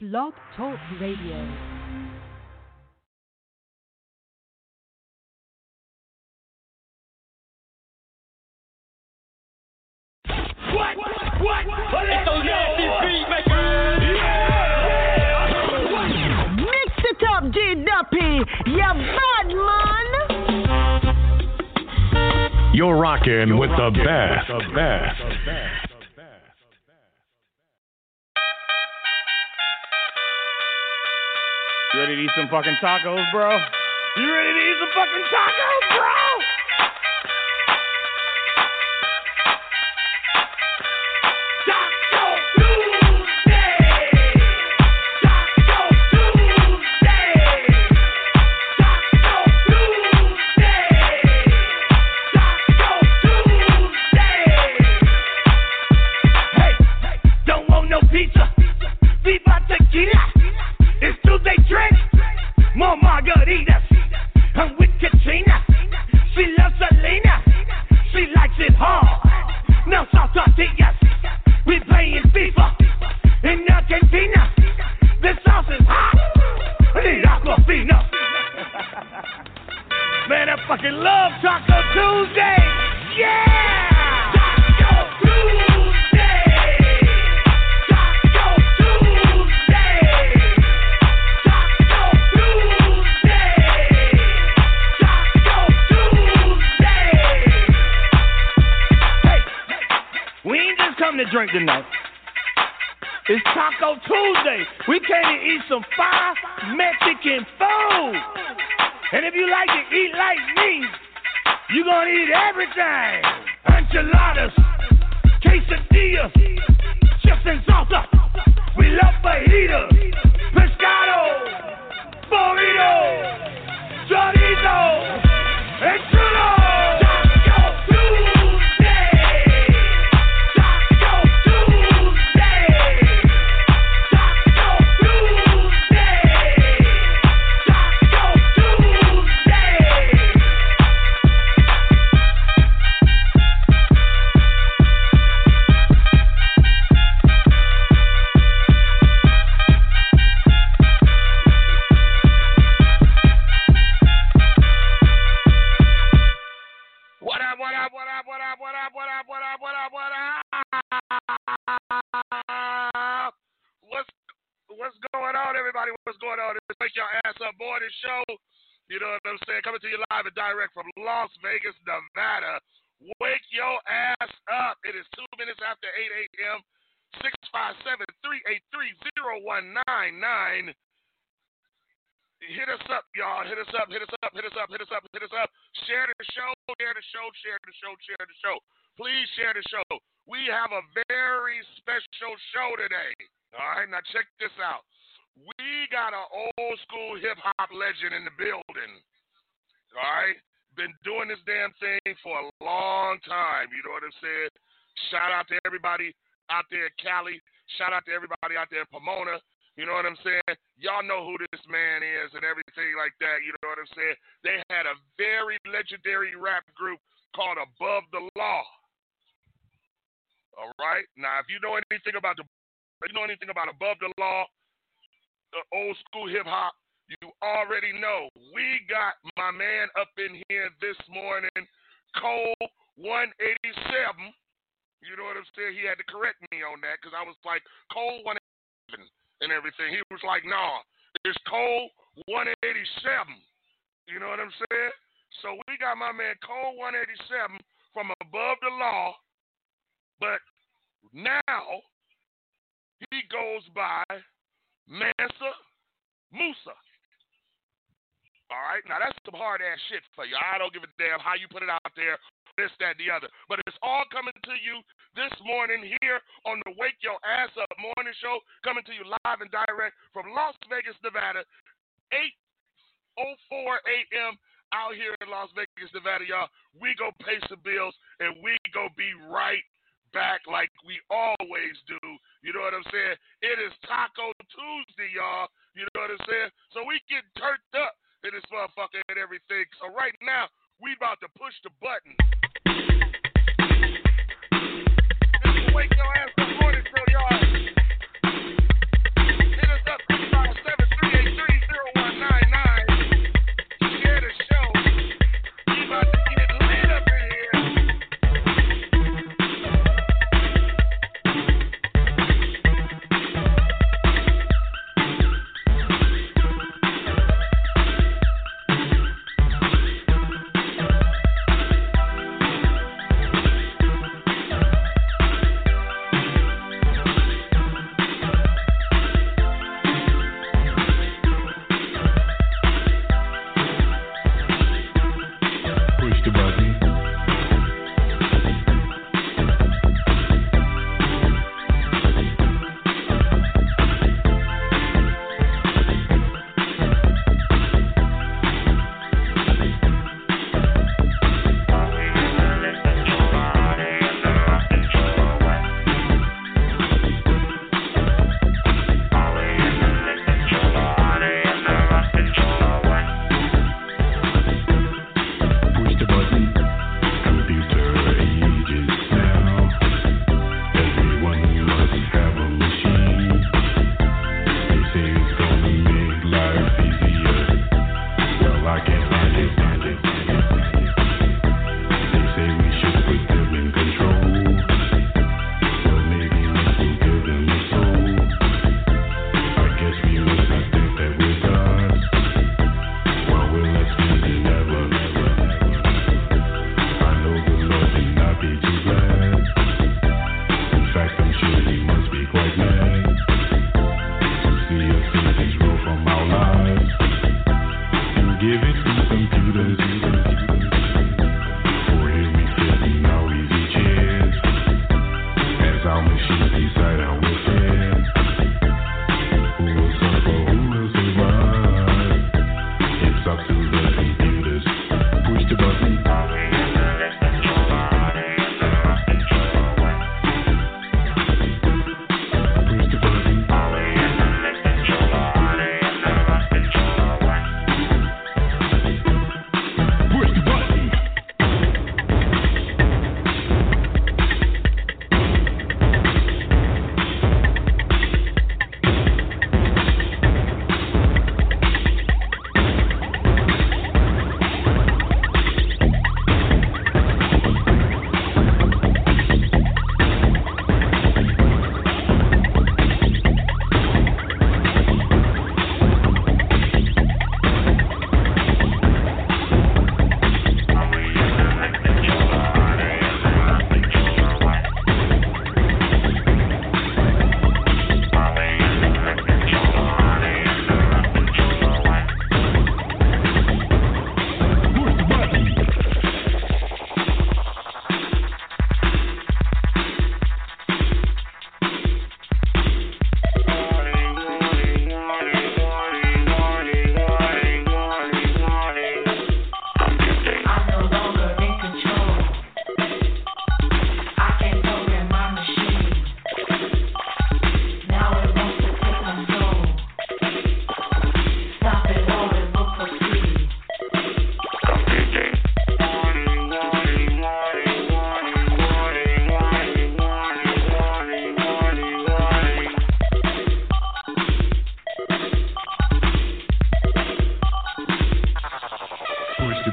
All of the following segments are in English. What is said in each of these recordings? Blog Talk Radio. You're rocking with the best. You ready to eat some fucking tacos, bro?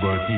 Buggy.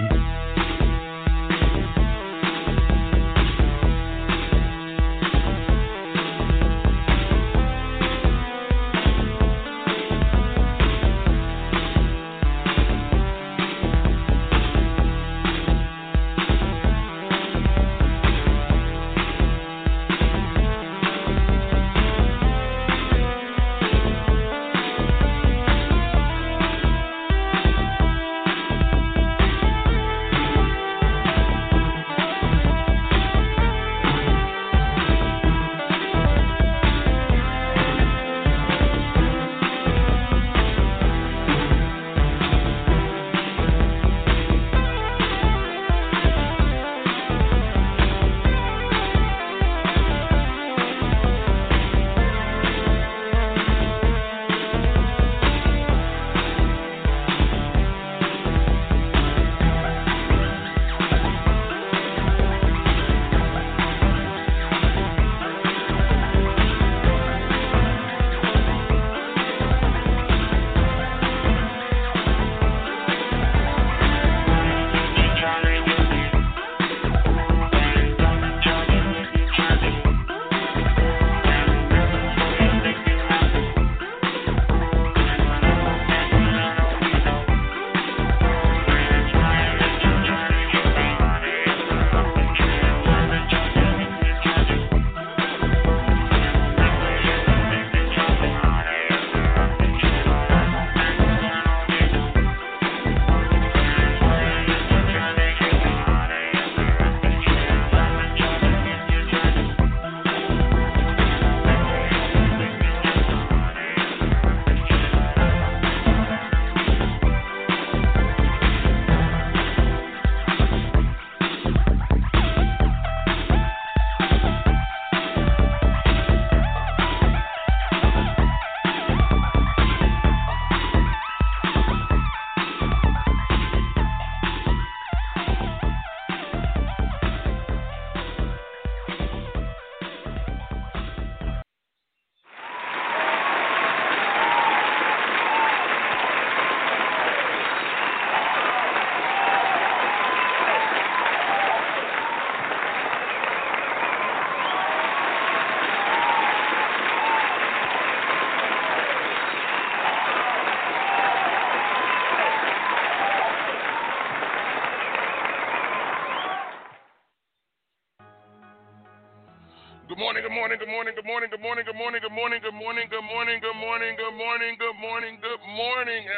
Good morning,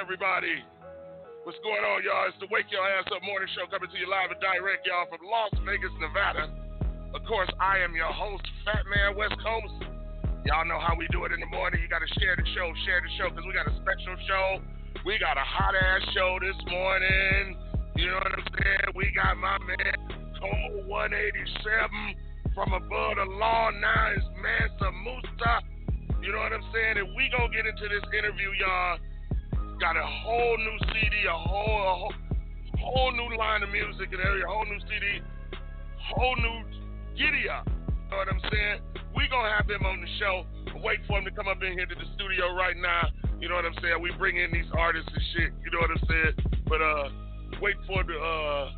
everybody. What's going on, y'all? It's the Wake Your Ass Up Morning Show coming to you live and direct, y'all, from Las Vegas, Nevada. Of course, I am your host, Fat Man West Coast. Y'all know how we do it in the morning. You got to share the show, because we got a special show. We got a hot-ass show this morning. You know what I'm saying? We got my man, Cold 187. From Above the Law, now is Mansa Musa. You know what I'm saying? And we gonna get into this interview, y'all. Got a whole new CD, a whole new line of music, and every whole new CD, whole new giddy up. You know what I'm saying? We gonna have him on the show. Wait for him to come up in here to the studio right now. You know what I'm saying? We bring in these artists and shit. You know what I'm saying? But wait for him to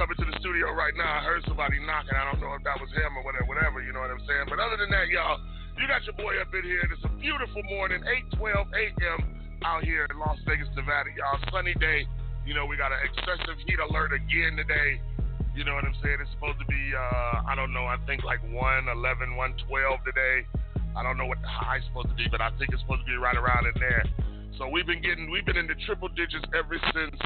coming to the studio right now. I heard somebody knocking. I don't know if that was him or whatever, you know what I'm saying? But other than that, y'all, you got your boy up in here. It's a beautiful morning, 8:12 a.m. out here in Las Vegas, Nevada, y'all. Sunny day. You know, we got an excessive heat alert again today. You know what I'm saying? It's supposed to be, I don't know, I think like 111, 112 today. I don't know what the high's supposed to be, but I think it's supposed to be right around in there. So we've been in the triple digits ever since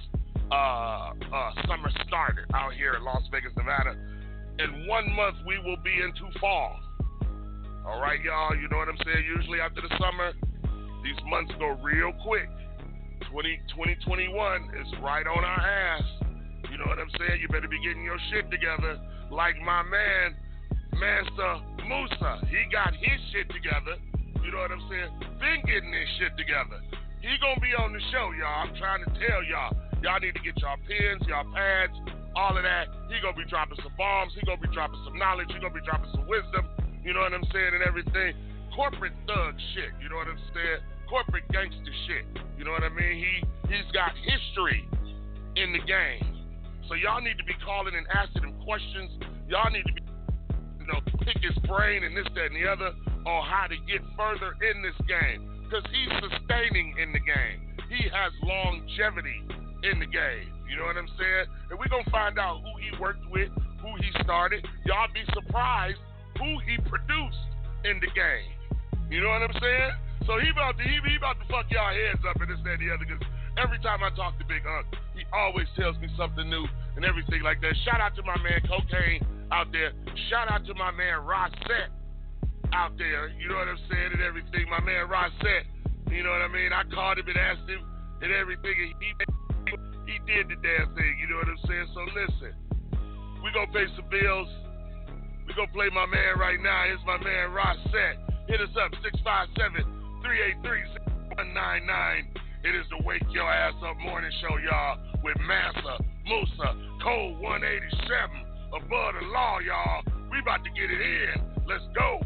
summer started out here in Las Vegas, Nevada. In 1 month, we will be into fall. All right, y'all. You know what I'm saying? Usually after the summer, these months go real quick. 2021 is right on our ass. You know what I'm saying? You better be getting your shit together. Like my man, Mansa Musa. He got his shit together. You know what I'm saying? Been getting his shit together. He gonna be on the show, y'all. I'm trying to tell y'all. Y'all need to get y'all pens, y'all pads, all of that. He gonna be dropping some bombs. He gonna be dropping some knowledge. He gonna be dropping some wisdom. You know what I'm saying? And everything. Corporate thug shit. You know what I'm saying? Corporate gangster shit. You know what I mean? He's got history. in the game. So y'all need to be calling and asking him questions. Y'all need to be, pick his brain and this, that, and the other on how to get further in this game. Because he's sustaining in the game. He has longevity in the game. You know what I'm saying? And we're going to find out who he worked with, who he started. Y'all be surprised who he produced in the game. You know what I'm saying? So he about to fuck y'all heads up and this, that, and the other. Because every time I talk to Big Unc, he always tells me something new and everything like that. Shout out to my man Cocaine out there. Shout out to my man Rossette out there. You know what I'm saying? And everything. My man Rossette. You know what I mean? I called him and asked him and everything. And he did the damn thing. You know what I'm saying? So listen, we're going to pay some bills. We're going to play my man right now. Here's my man Rossette. Hit us up, 657-383-6199. It is the Wake Your Ass Up Morning Show, y'all, with Mansa Musa, Cold 187, Above the Law, y'all. We about to get it in. Let's go.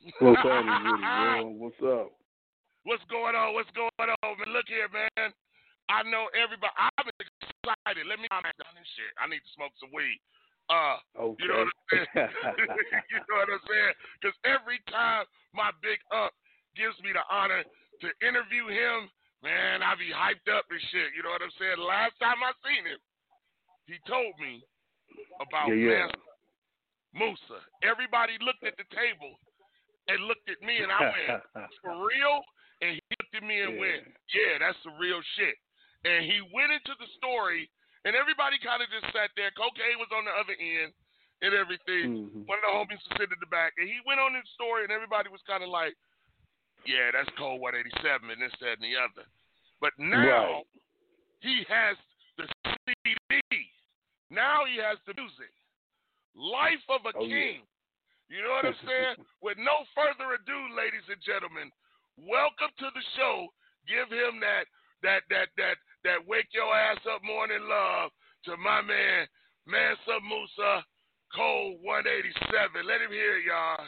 What's happening, Woody? What's up? What's going on? What's going on? Man, look here, man. I know everybody. I'm excited. Let me comment on this shit. I need to smoke some weed. Okay. You know what I'm saying? You know what I'm saying? Because every time my big up gives me the honor to interview him, man, I be hyped up and shit. You know what I'm saying? Last time I seen him, he told me about Mansa Musa. Everybody looked at the table and looked at me, and I went, for real? And he looked at me and went, yeah, that's the real shit. And he went into the story, and everybody kind of just sat there. Cocaine was on the other end and everything. Mm-hmm. One of the homies was sitting in the back, and he went on his story, and everybody was kind of like, yeah, that's Cold 187 and this, that, and the other. But now he has the CD. Now he has the music. Life of a King. Yeah. You know what I'm saying? With no further ado, ladies and gentlemen, welcome to the show. Give him that wake your ass up morning love to my man, Mansa Musa, Cold 187. Let him hear it, y'all.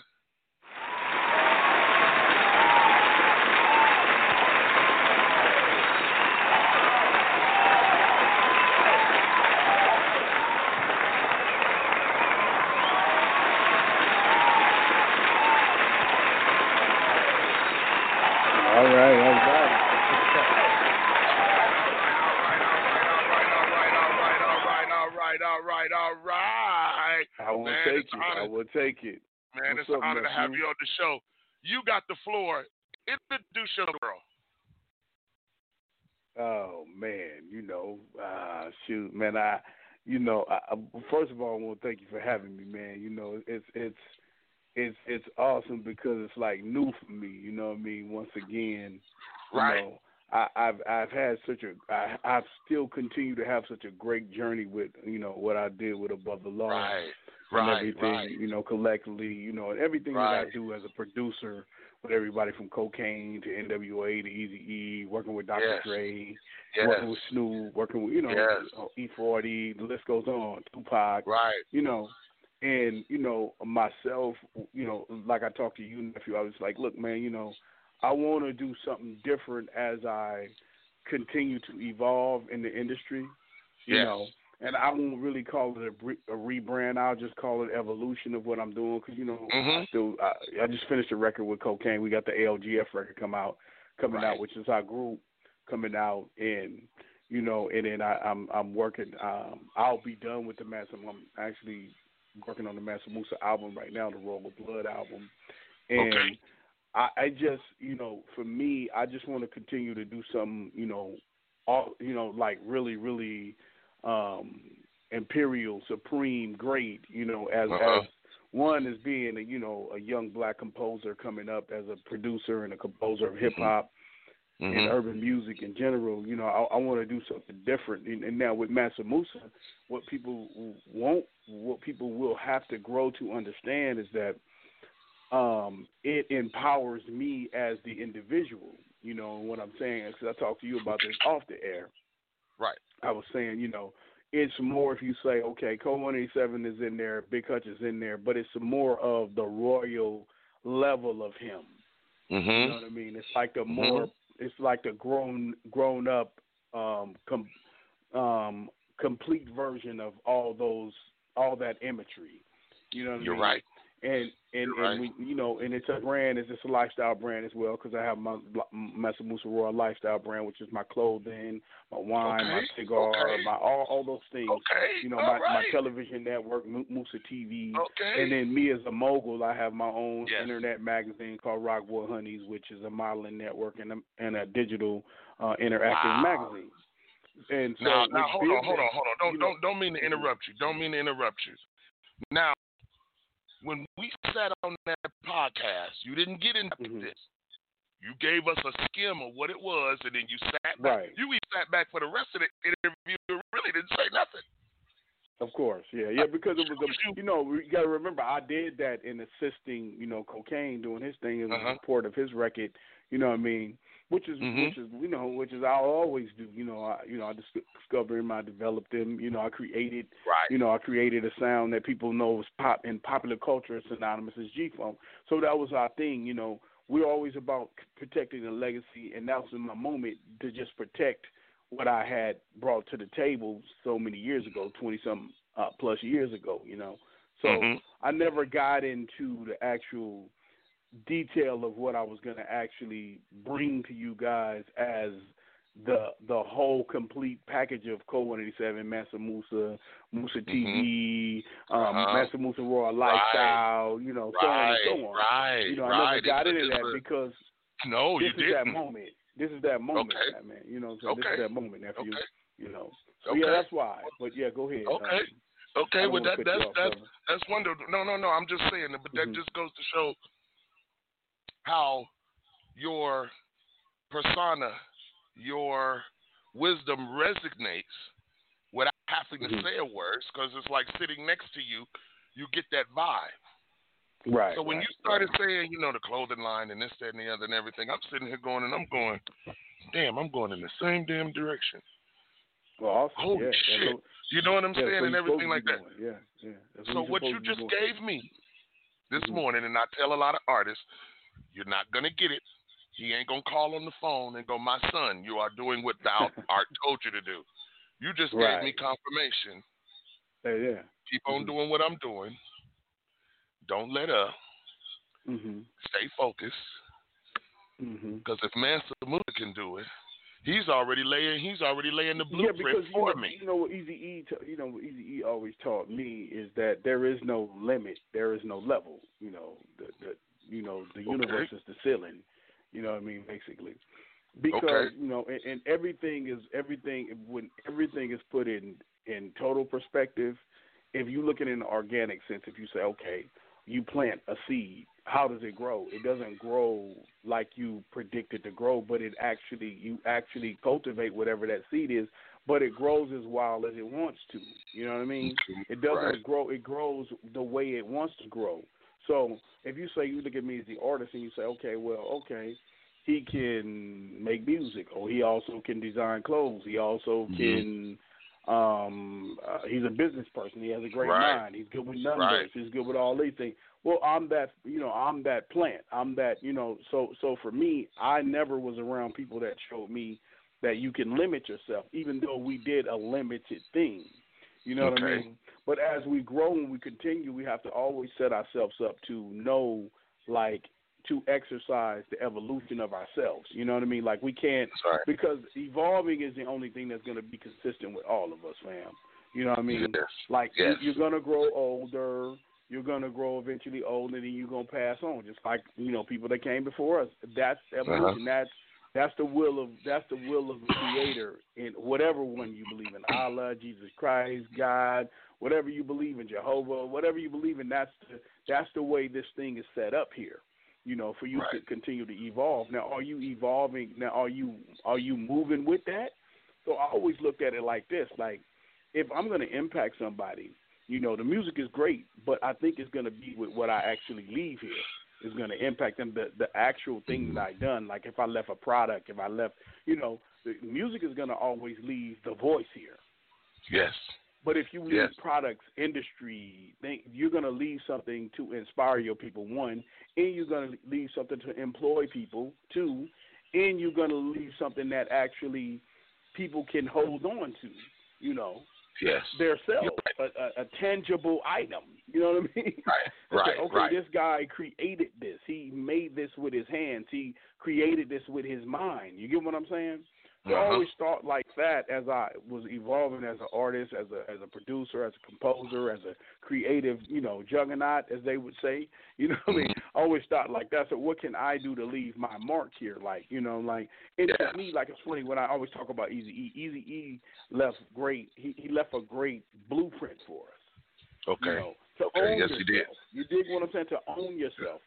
All right. I will take it. Man, it's an honor to have you on the show. You got the floor. Introduce your girl. Oh man, I first of all, I want to thank you for having me, man. You know, it's awesome because it's like new for me. You know what I mean? Once again, right. You know, I've still continue to have such a great journey with, you know, what I did with Above the Law, and everything, you know, collectively, you know, and everything that I do as a producer with everybody from Cocaine to NWA to Eazy-E, working with Dr. Dre, working with Snoop, working with, you know, E-40, the list goes on, Tupac, you know. And, you know, myself, you know, like I talked to you, nephew, I was like, look, man, you know, I want to do something different as I continue to evolve in the industry, you know, and I won't really call it a rebrand. I'll just call it evolution of what I'm doing because, you know, I just finished a record with Cocaine. We got the ALGF record coming out, which is our group coming out, and, you know, and then I'm working. I'll be done with the Mansa. I'm actually working on the Mansa Musa album right now, the Royal Blood album, and I just, you know, for me, I just want to continue to do something, you know, all, you know, like really, really imperial, supreme, great, you know, as one as being, you know, a young black composer coming up as a producer and a composer of hip hop and urban music in general. You know, I want to do something different. And now with Mansa Musa, what people will have to grow to understand is that it empowers me as the individual, you know, what I'm saying, because I talked to you about this off the air. Right. I was saying, you know, it's more if you say, okay, Cold 187 is in there, Big Hutch is in there, but it's more of the royal level of him. Mm-hmm. You know what I mean? It's like the more, it's like the grown up, complete version of all that imagery. You know what I mean? You're right. And we, you know, and it's a brand. It's just a lifestyle brand as well because I have my Mansa Musa Royal lifestyle brand, which is my clothing, my wine, my cigar, my all those things. You know, my television network, Musa TV, and then me as a mogul, I have my own internet magazine called Rockwell Honeys, which is a modeling network and a digital interactive magazine. And so now hold on. Don't mean to interrupt you. Now. When we sat on that podcast, you didn't get into this. You gave us a skim of what it was, and then you sat back. You even sat back for the rest of the interview and really didn't say nothing. Of course, yeah, because it was a, you got to remember I did that in assisting, Cocaine doing his thing in support of his record, which is I'll always do, I discovered him, I developed him, I created a sound that people know is pop in popular culture, it's synonymous as G-Funk, so that was our thing, we're always about protecting the legacy, and that was my moment to just protect what I had brought to the table so many years ago, 20-some plus years ago, So I never got into the actual detail of what I was going to actually bring to you guys as the whole complete package of Cold 187, Mansa Musa, Musa TV, Mansa Musa Royal Lifestyle, so on and so on. I never got into that because that moment. This is that moment, man. This is that moment, nephew. Yeah, that's why. But yeah, go ahead. Well, that's wonderful. No. I'm just saying, but that just goes to show how your persona, your wisdom resonates without having to say a word, because it's like sitting next to you. You get that vibe. Right. So when you started saying, the clothing line and this, that, and the other and everything, I'm sitting here going and I'm going in the same damn direction. Well, awesome. Holy shit. So, you know what I'm saying? So and everything like that. So what you just gave me this morning, and I tell a lot of artists, you're not going to get it. He ain't going to call on the phone and go, my son, you are doing what thou art told you to do. You just gave me confirmation. Yeah. Keep on doing what I'm doing. Don't let up. Stay focused. Because if Mansa Musa can do it, he's already laying the blueprint for me. What Eazy-E, always taught me is that there is no limit, there is no level. The universe is the ceiling. Basically, because and everything is put in total perspective. If you look at it in an organic sense, if you say, you plant a seed. How does it grow? It doesn't grow like you predicted to grow, but you actually cultivate whatever that seed is, but it grows as wild as it wants to. You know what I mean? It doesn't grow. It grows the way it wants to grow. So if you say, you look at me as the artist and you say, he can make music, or he also can design clothes. He also can... he's a business person. He has a great mind. He's good with numbers. He's good with all these things. Well, I'm that plant. I'm that, so for me, I never was around people that showed me that you can limit yourself, even though we did a limited thing. You know what I mean? But as we grow and we continue, we have to always set ourselves up to know, to exercise the evolution of ourselves. You know what I mean? Like, we can't, because evolving is the only thing that's going to be consistent with all of us, fam. You know what I mean? Yes. You're going to grow older. You're going to grow eventually older, and you're going to pass on. Just like, people that came before us. That's evolution. That's the will of the creator in whatever one you believe in. Allah, Jesus Christ, God, whatever you believe in, Jehovah, whatever you believe in, that's the way this thing is set up here. For you to continue to evolve. Now, are you evolving? Now, are you moving with that? So I always looked at it like this: if I'm going to impact somebody, the music is great, but I think it's going to be with what I actually leave here is going to impact them. The actual thing that I done, if I left a product, the music is going to always leave the voice here. Yes. But if you leave products, industry, you're going to leave something to inspire your people, one, and you're going to leave something to employ people, two, and you're going to leave something that actually people can hold on to, themselves, a tangible item. You know what I mean? This guy created this. He made this with his hands. He created this with his mind. You get what I'm saying? So I always thought like that as I was evolving as an artist, as a producer, as a composer, as a creative, juggernaut, as they would say. You know what I mean? I always thought like that. So what can I do to leave my mark here? To me, it's funny when I always talk about Eazy-E. Eazy-E left great. He left a great blueprint for us. Own yourself. He did. You dig what I'm saying? To own yourself.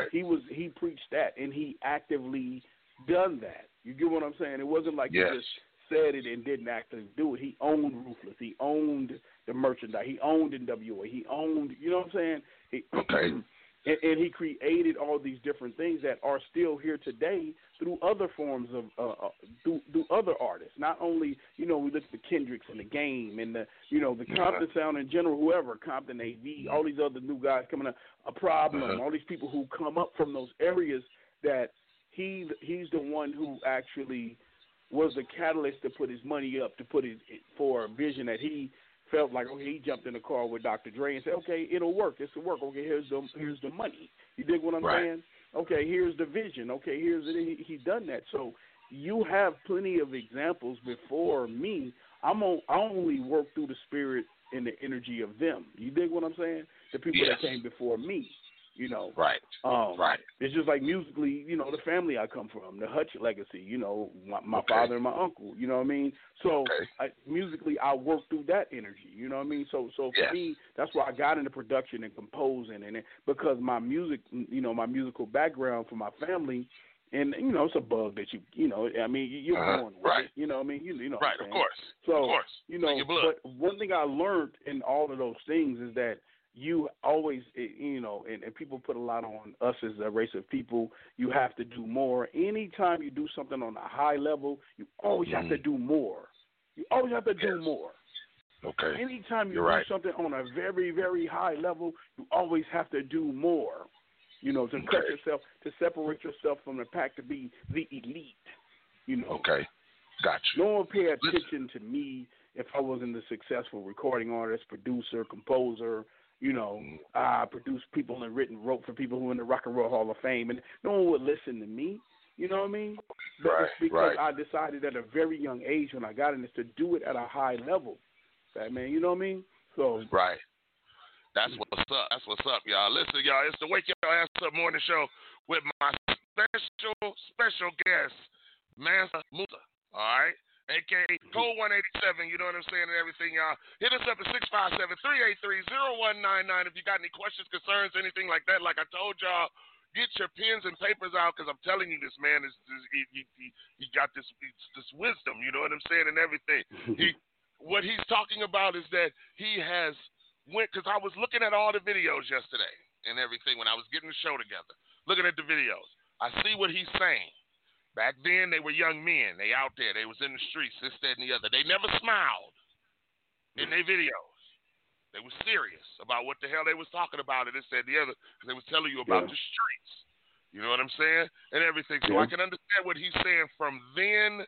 He preached that, and he actively done that. You get what I'm saying? It wasn't like he just said it and didn't actually do it. He owned Ruthless. He owned the merchandise. He owned NWA. He owned, you know what I'm saying? And he created all these different things that are still here today through other forms of through other artists. Not only, you know, we look at the Kendricks and the Game and the, you know, the Compton sound in general, whoever, Compton AV, all these other new guys coming up, a problem, all these people who come up from those areas that he's the one who actually was the catalyst to put his money up, to put his for a vision that he felt like, okay, he jumped in the car with Dr. Dre and said, okay, it'll work. This will work. Okay, here's the money. You dig what I'm saying? Okay, here's the vision. Okay, here's it. He's done that. So you have plenty of examples before me. I only work through the spirit and the energy of them. You dig what I'm saying? The people that came before me. You know, it's just like musically, you know, the family I come from, the Hutch legacy, you know, my father and my uncle, you know what I mean? So musically, I work through that energy, you know what I mean? So for me, that's why I got into production and composing, and because my music, you know, my musical background for my family, and, you know, it's a bug that you know, I mean, you're born with it, you know what I mean? You know what I'm saying? Of course. You know, but one thing I learned in all of those things is that you always, you know, and people put a lot on us as a race of people. You have to do more. Anytime you do something on a high level, you always have to do more. You always have to do more. Okay. Anytime you do something on a very, very high level, you always have to do more, you know, to cut yourself, to separate yourself from the pack, to be the elite, you know. Okay. Gotcha. No one paid attention to me if I wasn't a successful recording artist, producer, composer. You know, I produced people and wrote for people who are in the Rock and Roll Hall of Fame, and no one would listen to me. You know what I mean? But it's because I decided at a very young age when I got in this to do it at a high level. That man, you know what I mean? So that's what's up. That's what's up, y'all. Listen, y'all, it's the Wake Your Ass Up Morning Show with my special guest, Mansa Musa. All right. A.K.A. Cold 187, you know what I'm saying, and everything, y'all. Hit us up at 657-383-0199 if you got any questions, concerns, anything like that. Like I told y'all, get your pens and papers out, because I'm telling you, this man is got this wisdom, you know what I'm saying, and everything. What he's talking about is that he has went, because I was looking at all the videos yesterday and everything when I was getting the show together, looking at the videos. I see what he's saying. Back then, they were young men. They out there. They was in the streets, this, that, and the other. They never smiled in their videos. They were serious about what the hell they was talking about, and this, that, and the other, because they was telling you about the streets. You know what I'm saying? And everything. So I can understand what he's saying from then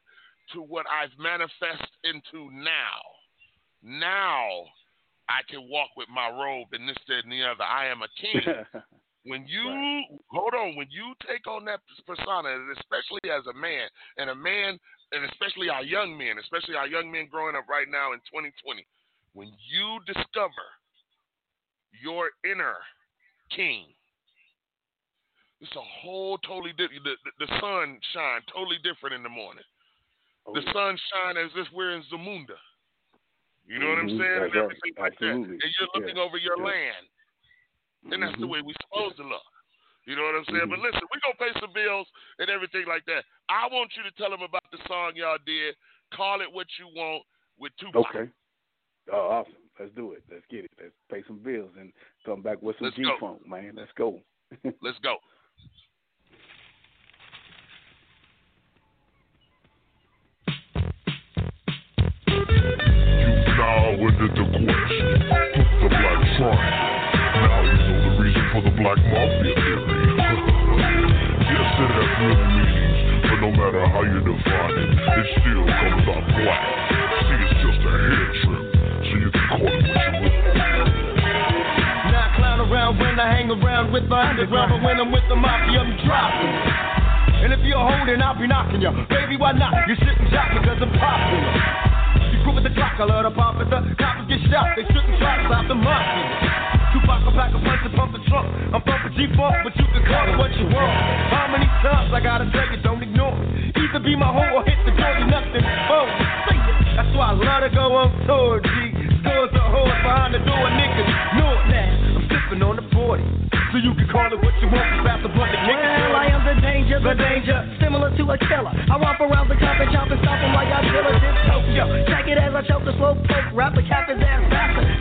to what I've manifested into now. Now I can walk with my robe and this, that, and the other. I am a king. When you, when you take on that persona, especially as a man, and especially our young men growing up right now in 2020, when you discover your inner king, it's a whole totally different, the sun shine totally different in the morning. The sun shine as if we're in Zamunda. You know what I'm saying? And everything like that. And you're looking over your land. And that's the way we're supposed to look. You know what I'm saying? But listen, we're going to pay some bills and everything like that. I want you to tell them about the song y'all did, Call It What You Want, with Tupac. Okay. Oh, awesome. Let's do it. Let's get it. Let's pay some bills and come back with some G-Funk, man. Let's go. Let's go. You now into the question. Put the black triangle. Now you know the reason for the Black Mafia theory. Yes, it has real meanings, but no matter how you define it, it still comes out black. See, it's just a hair trip, so you can call it what you want. Now I clown around when I hang around with the underground, but when I'm with the mafia, I'm dropping. And if you're holding, I'll be knocking you. Baby, why not? You shouldn't shock me, because I'm popular. You crew with the clock, I love the pop, but the cops get shot. They shouldn't try to stop the mafia. Tupac, a pack of punch and pump a trunk. I'm pumping G-Funk, but you can call it what you want. How many times I gotta tell you, don't ignore me. Either be my hoe or hit the door, do nothing before. That's why I love to go on tour, G. Scores of hoes behind the door, niggas ignore it now. I'm sipping on the 40, so you can call it what you want. About the bunch of niggas. Well, I am the danger, similar to a killer. I romp around the cop and chop and stop him like I feel it in Tokyo. Check it as I choke the slow poke, wrap the cap his ass faster.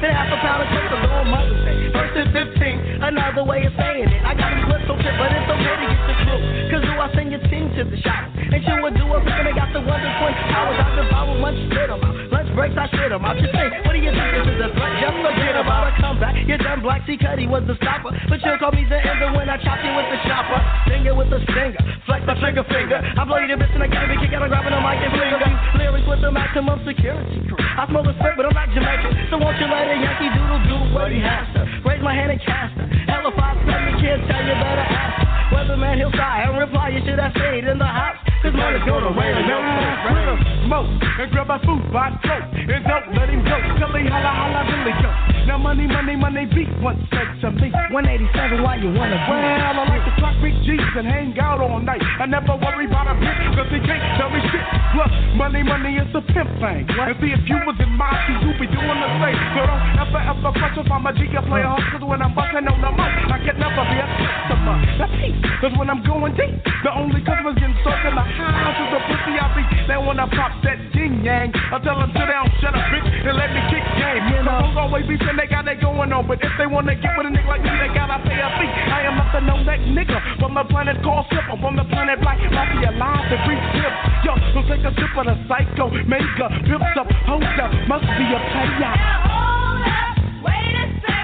another way of saying it. I got him clipped so shit, but it's okay to get the crew. Cause who I send your team to the shop. And she would do a rip and I got the weather point. I devour lunch, shit about. Lunch breaks, I shit him out. You think, what do you think this is a threat? Just forget about a comeback. You're done black, see Cuddy was the stopper. But you'll call me the ender when I chop you with the chopper. Finger with the stinger, flex my trigger finger. I blow you the bitch and I gotta be kicked out. I'm grabbing a mic and flinger. Lyrics with the maximum security crew. I smoke a strip, but I'm not Jamaican. So won't you let a Yankee doodle do what he has to? Raise my hand and cast her. Hell if I send the kids, tell you better ask her. Weatherman, he'll sigh and reply, you should have stayed in the house. Cause money's gonna rain and milk, smoke, and grab my food by his throat. And don't let him go, till he holla, holla, really go. Now money, money, money beat once said to me. 187, why you wanna be? Well, I like to clock big G's and hang out all night. I never worry about a bitch, cause he can't tell me shit. Plus, money, money is a pimp thing. And see, if you was in my shoes, you'd be doing the same. So don't ever, ever pressure on my G-Funk player, cause when I'm bustin' on the mic, I can never be a customer. That's peace, cause when I'm going deep, the only customer's getting soaked in the house is the pussy I beat. Then when I pop that ding-yang, I tell them sit down, shut up, bitch, and let me kick game. You know, those always be saying they got that going on, but if they wanna get with a nigga like me, they gotta pay a fee. I am not the no neck nigga, but my planet called Slipper. From the planet Black Mafia Life, the free tip. Yo, so take a sip of the psycho, mega, pimps up, hoes up, must be a player.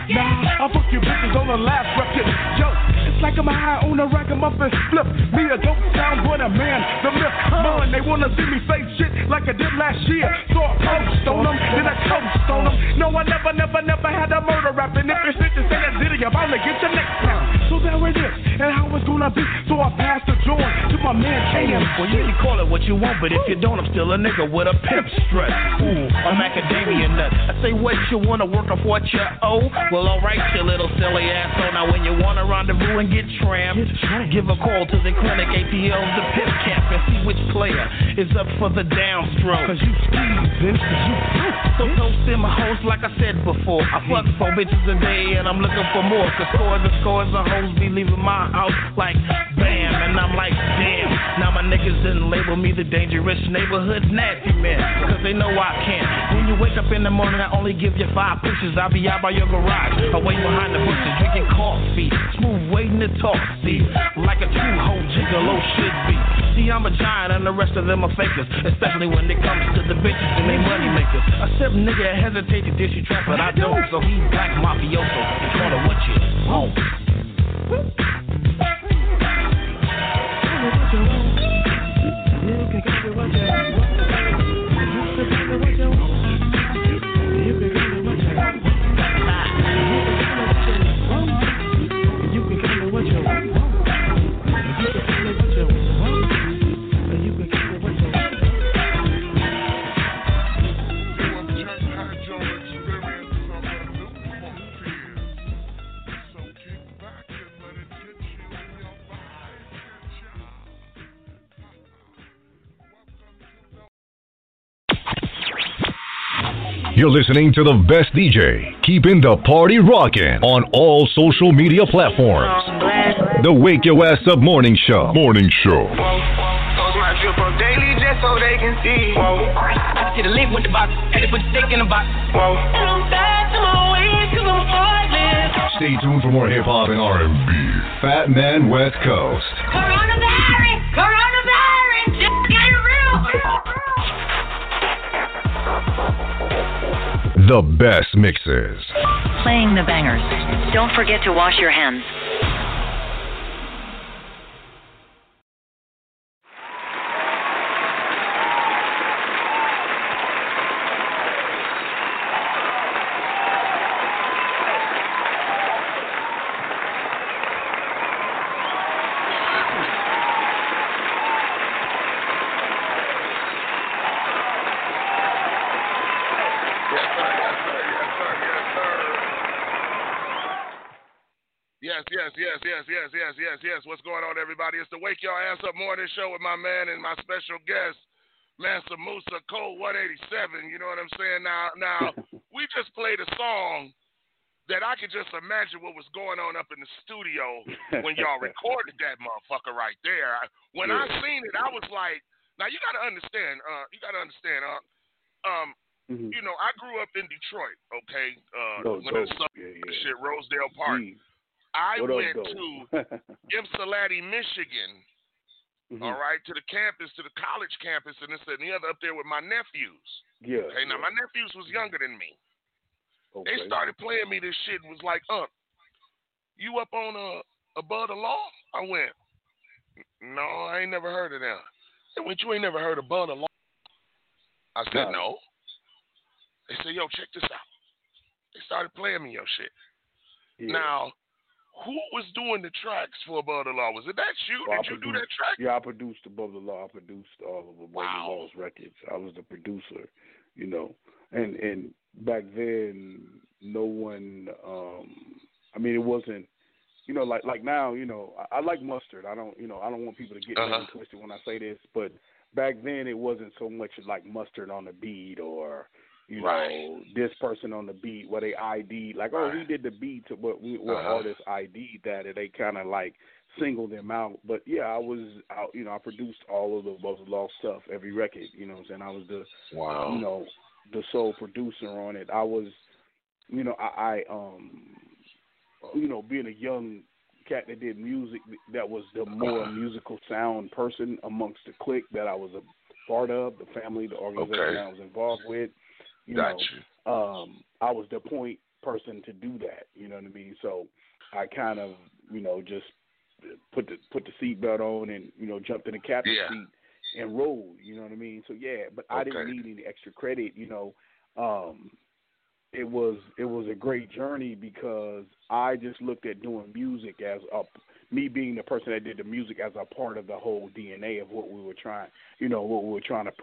Nah, I fuck you bitches on the last record. Yo, it's like I'm high on a rack, I'm up and flip. Me a dope sound, boy, the man, the myth. Man, they wanna see me face shit like I did last year. So I post on them, then I coast on them. No, I never, never, never had a murder rap. And if it's shit to say that diddy, I'm bound to get your neck down. So there it is, and how it's gonna be. So I pass the joint to my man KMG. Well, you can call it what you want, but if you don't, I'm still a nigga with a pimp strut. Ooh, I'm academia nut. I say what you wanna work on for what you owe. Well, alright, you little silly asshole. Now when you want a rendezvous and get trammed, give a call to the clinic, APL's the pimp camp, and see which player is up for the downstroke. Cause you squeeze, bitch, cause you so toast in my hoes like I said before. I fuck 4 bitches a day and I'm looking for more. Cause scores of hoes be leaving my house like bam. And I'm like damn. Now my niggas didn't label me the dangerous neighborhood nasty man, cause they know I can't. When you wake up in the morning, I only give you 5 pictures. I'll be out by your garage, away behind the bushes, drinking coffee, smooth waiting to talk. See, like a true hoe gigolo should be. See, I'm a giant and the rest of them are fakers, especially when it comes to the bitches and they money makers. A sip nigga hesitate to diss you trap, but I don't. So he black mafioso. It's all of what you want. You're listening to the best DJ, keeping the party rocking on all social media platforms. The Wake Your Ass Up Morning Show. Morning Show. Post my drip up daily just so they can see. I see the link with the box, and they put the stick in the box. And I'm back to my way, cause I'm falling. Stay tuned for more hip-hop and R&B. Fat Man West Coast. Coronavirus! Coronavirus! Just get real! The best mixes. Playing the bangers. Don't forget to wash your hands. Yes. What's going on, everybody? It's the Wake Your Ass Up Morning Show with my man and my special guest, Mansa Musa, Cold 187. You know what I'm saying? Now, we just played a song that I could just imagine what was going on up in the studio when y'all recorded that motherfucker right there. When I seen it, I was like, now you got to understand, you know, I grew up in Detroit, okay? Living in Rosedale Park. I went to Ypsilanti, Michigan, all right, to the campus, to the college campus, and this and the other up there with my nephews. Yeah. Okay, now my nephews was younger than me. Okay. They started playing me this shit and was like, you up on Above the Law? I went, no, I ain't never heard of them. They went, you ain't never heard of Above the Law? I said, no. They said, yo, check this out. They started playing me your shit. Yeah. Now, who was doing the tracks for Above the Law? Was it that you? Well, Did you do that track? Yeah, I produced Above the Law. I produced all of Above the Law's records. I was the producer, you know. And back then, no one, I mean, it wasn't, you know, like now, you know, I like Mustard. I don't, you know, I don't want people to get twisted when I say this, but back then it wasn't so much like Mustard on the beat or, you know, this person on the beat where they ID'd, like, oh, he did the beat to what we artists ID'd that, and they kind of like singled them out. But yeah, I was out, you know, I produced all of the Above the Law stuff, every record, you know what I'm saying? I was the, you know, the sole producer on it. I was, you know, I you know, being a young cat that did music, that was the more musical sound person amongst the clique that I was a part of, the family, the organization I was involved with. You know, I was the point person to do that. You know what I mean? So I kind of, you know, just put the seatbelt on and, you know, jumped in the captain's seat and rolled. You know what I mean? So yeah, but I didn't need any extra credit. You know, it was a great journey because I just looked at doing music as me being the person that did the music as a part of the whole DNA of what we were trying, you know, what we were trying to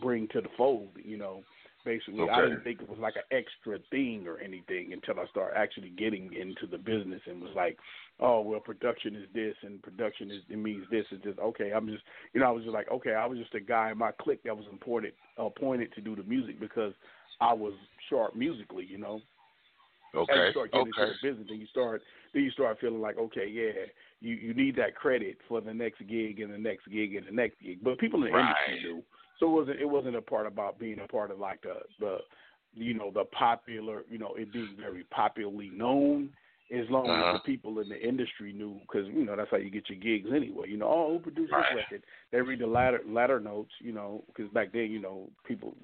bring to the fold. You know. Basically, I didn't think it was like an extra thing or anything until I started actually getting into the business and was like, oh, well, production is this and production is, it means this. It's just, okay, I'm just, you know, I was just like, okay, I was just a guy in my clique that was appointed to do the music because I was sharp musically, you know. Okay. As you start getting into the business, then you start feeling like, okay, yeah, you need that credit for the next gig and the next gig and the next gig. But people in the industry do. So it wasn't a part about being a part of like the you know, the popular, you know, it being very popularly known as long as the people in the industry knew, because, you know, that's how you get your gigs anyway. You know, who produced this record? They read the latter notes, you know, because back then, you know, people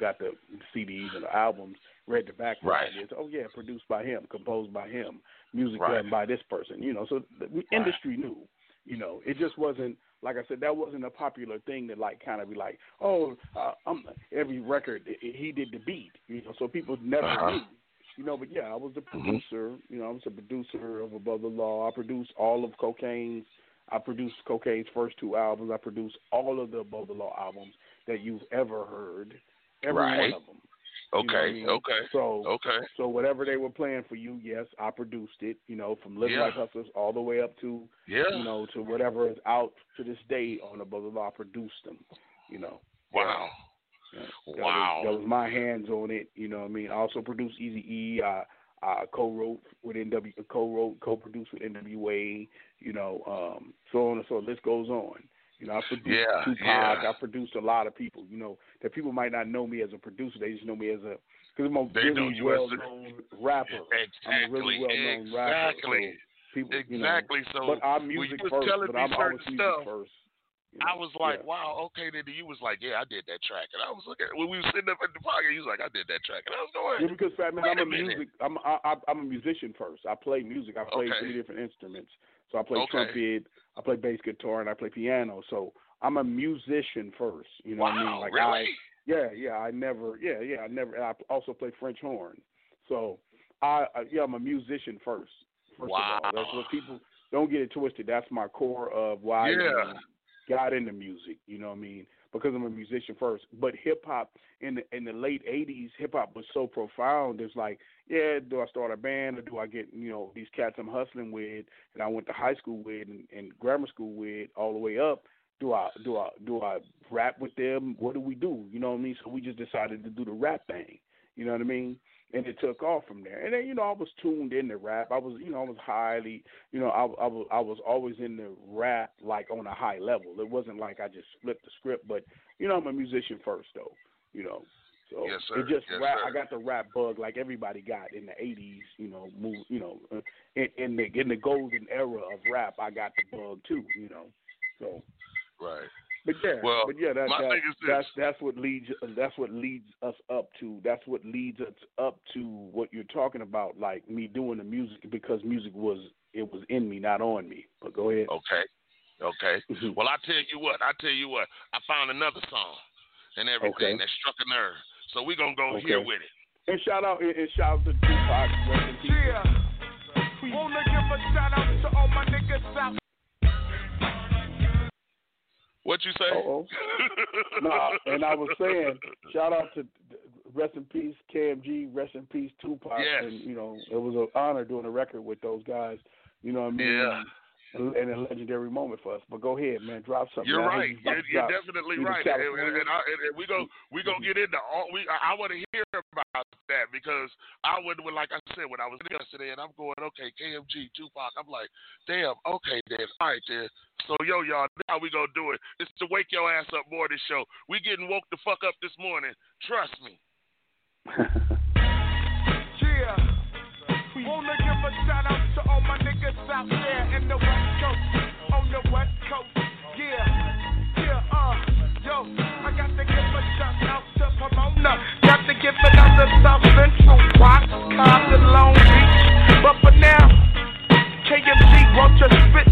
got the CDs and the albums, read the back. It's, oh, yeah, produced by him, composed by him, music done by this person, you know. So the industry knew, you know. It just wasn't. Like I said, that wasn't a popular thing to like kind of be like, oh, every record he did the beat, you know. So people never knew, you know. But yeah, I was the producer, you know. I was the producer of Above the Law. I produced all of Cocaine's. I produced Cocaine's first two albums. I produced all of the Above the Law albums that you've ever heard, every one of them. So whatever they were playing for you, yes, I produced it, you know, from Living Like Hustlers all the way up to, you know, to whatever is out to this day on Above the Law, I produced them, you know. Wow. Yeah. That was my hands on it, you know what I mean? I also produced Eazy-E. I co-produced with NWA, you know, so on and so the list goes on. You know, I produced Tupac. Yeah. I produced a lot of people. You know, that people might not know me as a producer. They just know me as because I'm a really well-known rapper. I'm a really well-known rapper. So people, exactly. You know, but I'm music first. But I'm always music first. You know? I was like, wow, okay. Then you was like, yeah, I did that track. And I was looking when we were sitting up at the pocket. He was like, I did that track. And I was going, yeah, because Fat Man, I'm a musician first. I play music. I play three different instruments. So I play trumpet, I play bass guitar, and I play piano. So I'm a musician first. You know what I mean? Like really? I never. I also play French horn. So I'm a musician first. First of all, that's what people don't get it twisted. That's my core of why I got into music. You know what I mean? Because I'm a musician first. But hip-hop, in the late 80s, hip-hop was so profound. It's like, yeah, do I start a band or do I get, you know, these cats I'm hustling with and I went to high school with and grammar school with all the way up? Do I rap with them? What do we do? You know what I mean? So we just decided to do the rap thing. You know what I mean? And it took off from there. And then, you know, I was tuned into rap. I was, you know, I was always in the rap, like, on a high level. It wasn't like I just flipped the script. But, you know, I'm a musician first, though, you know. So yes, sir. It just I got the rap bug like everybody got in the 80s, you know, in the golden era of rap, I got the bug too, you know. So right. But yeah, that's what leads us up to what you're talking about, like me doing the music, because music was in me, not on me. But go ahead. Okay. Well, I tell you what, I found another song and everything that struck a nerve. So we're gonna go here with it. And shout out to Tupac. Yeah. Wanna give a shout out to all my niggas out. What you say? Nah, and I was saying, shout out to rest in peace KMG, rest in peace Tupac. Yes. And you know, it was an honor doing a record with those guys. You know what I mean? Yeah. And a legendary moment for us. But go ahead, man. Drop something. You're right. You're definitely right. And we go get into all. I want to hear about that, because I would, like I said, when I was yesterday, and I'm going, okay, KMG, Tupac. I'm like, damn. Okay, then. All right, then. So yo, y'all, now we gonna do it. It's to wake your ass up more. This show. We getting woke the fuck up this morning. Trust me. Yeah. Wanna give a shout out to all my niggas out there in the West Coast, on the West Coast, yo, I got to give a shout out to Pomona, got to give it out to South Central, Watts, Compton, Long Beach, but for now, KMG won't just spit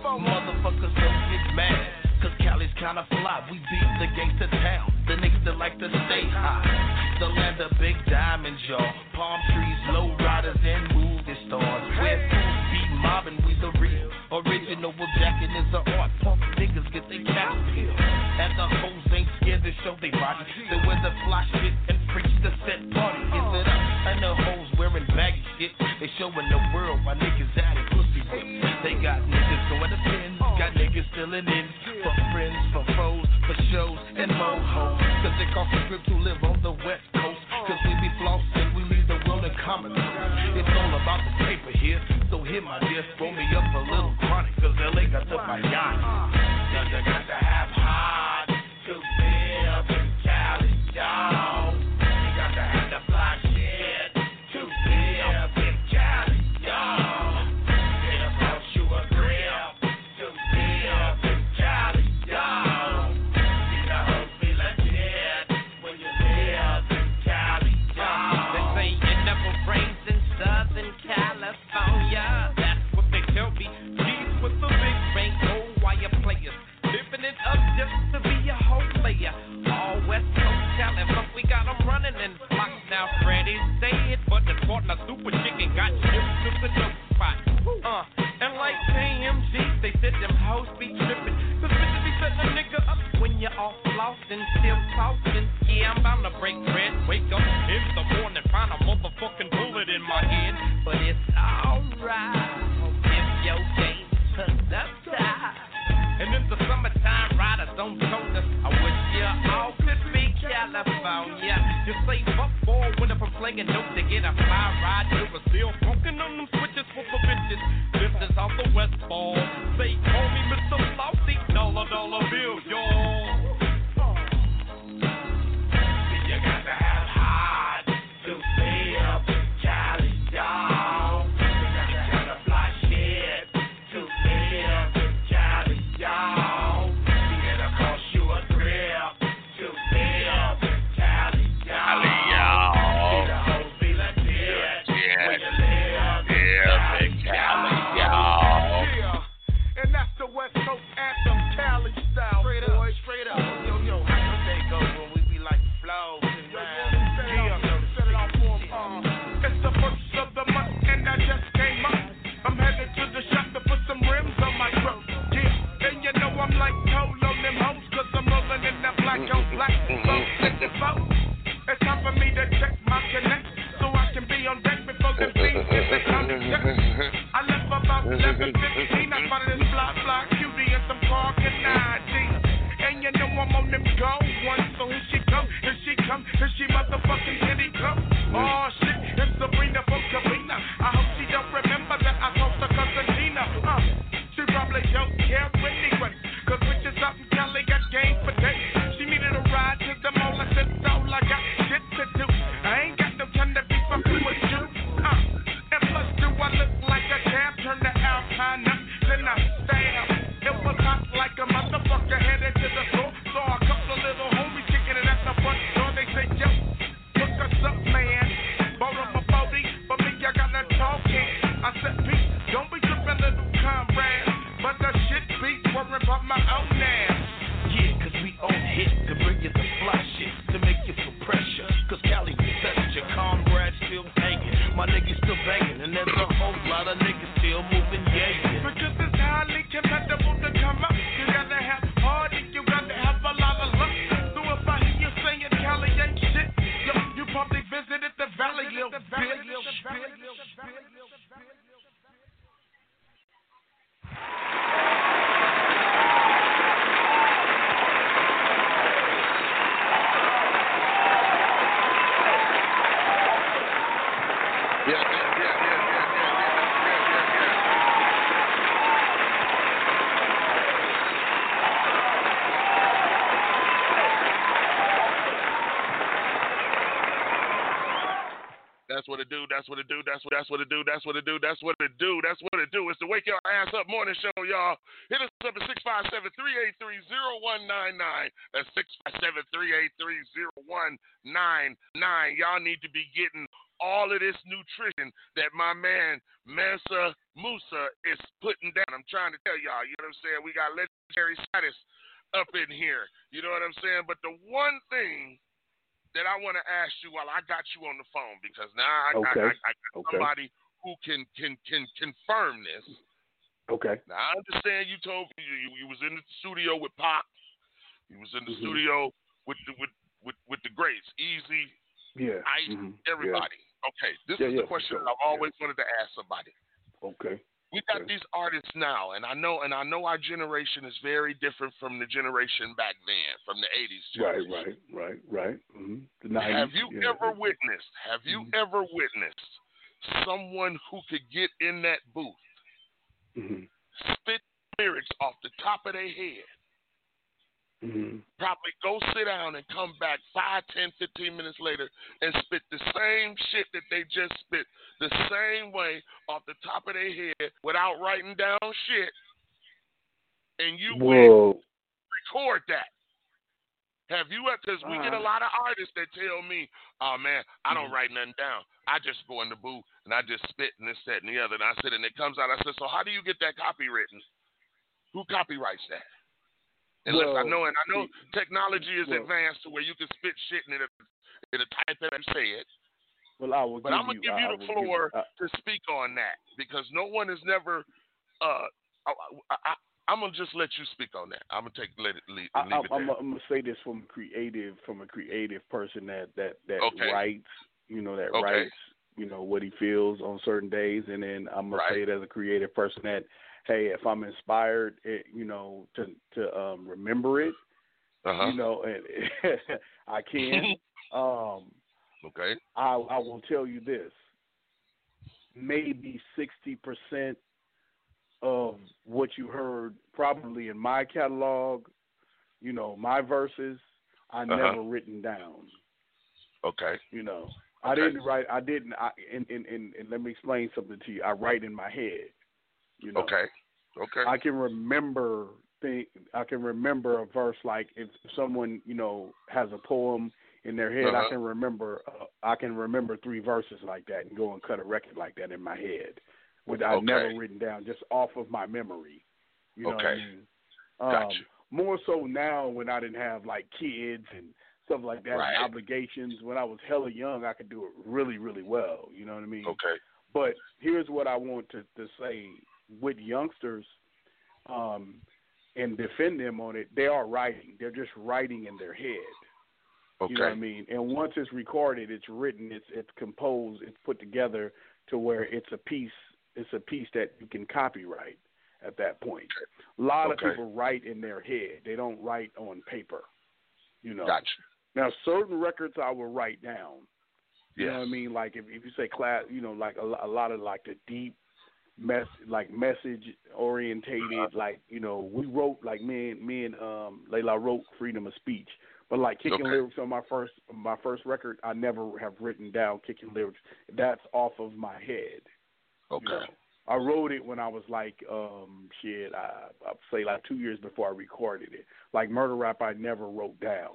for motherfuckers don't get mad, cause Cali's kinda fly, we beat the gangsta town, the niggas that like to stay high. The land of big diamonds, y'all. Palm trees, low riders, and movie stars. Where fools be mobbing, we the real. Original with jacking is the art. Punk niggas get they cow here. And the hoes ain't scared to show they body. They wear the fly shit and preach the set party. Is it up? And the hoes wearing baggy shit. They showing the world why niggas out of pussy whips. They got niggas going to pins. Got niggas filling in. For friends, for foes, for shows, and mohos. Cause they cost a grip to live on the West Coast. Cause we be flossing, we leave the world in common. It's all about the paper here. So here, my dear, throw me up a little chronic. Cause LA got to my yacht. Now you got to have hot to live in Cali, y'all. You got to have the fly shit to live in Cali, y'all. It cost you a grip to live in Cali, y'all. California, that's what they tell me. These with the big bank, old wire players, living it up just to be a whole player. All West Coast talent, but we got them running in blocks now. Freddy said, but the partner super chicken got shipped to the dope spot. And like KMG, they said them hoes be tripping. Cause bitches be setting a nigga up when you're all lost and still tossing. Yeah, I'm bound to break bread, wake up in the morning, find a motherfucking bullet in my head. But it's alright if your game turns upside. And in the summertime, riders don't told us. I wish you all could be California. You save up for a winter from playing dope to get a fly ride. You were still funkin' on them switches for the bitches. This is off the West Ball. They call me Mr. Flossy, dollar bill, y'all. You got to have hard to be up in Cali, y'all. You got to fly shit to be up in Cali, y'all. It'll cost you a grip to be up in Cali, y'all. It'll hoes be legit when you live in Cali, y'all. Yeah, and that's the West Coast anthem, Cali style. Straight up. Yo, how your day go when we be like flow? It's time for me to check my connect, so I can be on deck before the beat hits the county check. I left about 11:15, I spotted this fly cutie and some parking ID. And you know I'm on them go ones, so here she motherfucking kitty come. Oh shit, it's Sabrina from Cabina. I hope she don't remember that I talked to cousin Tina. She probably don't care anyway, cause bitches out in Cali got game for days. She needed a ride to the mall, I said, all I got. lot of niggas still moving, yeah. Because it's highly compatible to come up. You gotta have hard and you gotta have a lot of luck. So if I hear you saying Cali ain't shit, yo, you probably visited the valley, little bitch. That's what it do, that's what it do, that's what it do, that's what it do, that's what it do, that's what it do. It's the Wake Your Ass Up Morning Show, y'all. Hit us up at 657-383-0199. That's 657-383-0199. Y'all need to be getting all of this nutrition that my man Mansa Musa is putting down. I'm trying to tell y'all, you know what I'm saying? We got legendary status up in here. You know what I'm saying? But the one thing that I want to ask you while I got you on the phone, because now I got somebody who can confirm this. Okay. Now I understand you told me you was in the studio with Pac. You was in the studio with the greats, Eazy, Ice, everybody. Yeah. Okay. This is the question I've always wanted to ask somebody. Okay. We got these artists now, and I know our generation is very different from the generation back then, from the 80s. Generation. Right. The 90s, Have you ever witnessed someone who could get in that booth, spit lyrics off the top of their head, probably go sit down and come back 5, 10, 15 minutes later and spit the same shit that they just spit the same way off the top of their head without writing down shit, and you will record that? Have you? Because we get a lot of artists that tell me, oh man, I don't write nothing down, I just go in the booth and I just spit and this, that, and the other, and I sit and it comes out. I said, so how do you get that copywritten? Who copyrights that? Unless I know technology is advanced to where you can spit shit and it'll type it and say it. Well, I'm gonna give you the floor to speak on that, because no one has never. I'm gonna just let you speak on that. I'm gonna I'm gonna say this from a creative person that writes, writes, what he feels on certain days, and then I'm gonna say it as a creative person that, hey, if I'm inspired, to remember it, and I can. I will tell you this: maybe 60% of what you heard, probably in my catalog, my verses, I never written down. Okay. I didn't write. I didn't. And let me explain something to you. I write in my head. I can remember a verse, like if someone has a poem in their head, I can remember 3 verses like that and go and cut a record like that in my head, which I've never written down, just off of my memory. What I mean? Gotcha. More so now, when I didn't have like kids and stuff like that, and obligations. When I was hella young, I could do it really, really well. You know what I mean? Okay. But here's what I want to say with youngsters, and defend them on it. They are writing. They're just writing in their head. Okay. You know what I mean? And once it's recorded, it's written, it's composed, it's put together to where it's a piece. It's a piece that you can copyright at that point. Okay. A lot of people write in their head. They don't write on paper. Gotcha. Now, certain records I will write down. You know what I mean? Like if you say class, like a lot of like the deep message orientated, we wrote, like me and Layla wrote Freedom of Speech, but like kicking lyrics on my first record, I never have written down kicking lyrics. That's off of my head. Okay. I wrote it when I was like, I'd say like 2 years before I recorded it. Like Murder Rap, I never wrote down.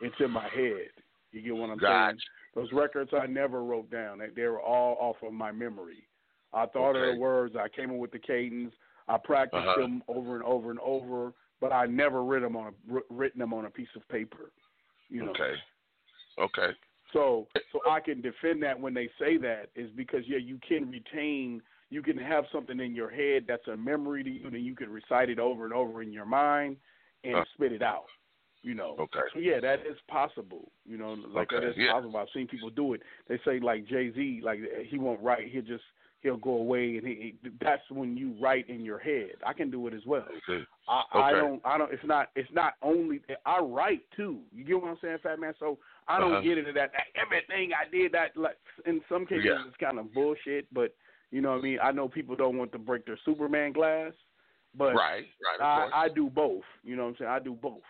It's in my head. You get what I'm saying? Those records I never wrote down. They were all off of my memory. I thought of the words. I came up with the cadence. I practiced them over and over and over, but I never written them on a piece of paper. Okay. So I can defend that when they say that, is because you can retain you can have something in your head that's a memory to you, and you can recite it over and over in your mind and spit it out, you know. Okay. So, yeah, that is possible, you know. Like, okay. That is possible. I've seen people do it. They say, like, Jay-Z, like, he won't write. He'll go away, and that's when you write in your head. I can do it as well. Okay. I don't. It's not only. I write too. You get what I'm saying, Fat Man? So I don't get into that. Everything I did that. Like, in some cases, it's kind of bullshit. But you know what I mean. I know people don't want to break their Superman glass, but I do both. You know what I'm saying? I do both.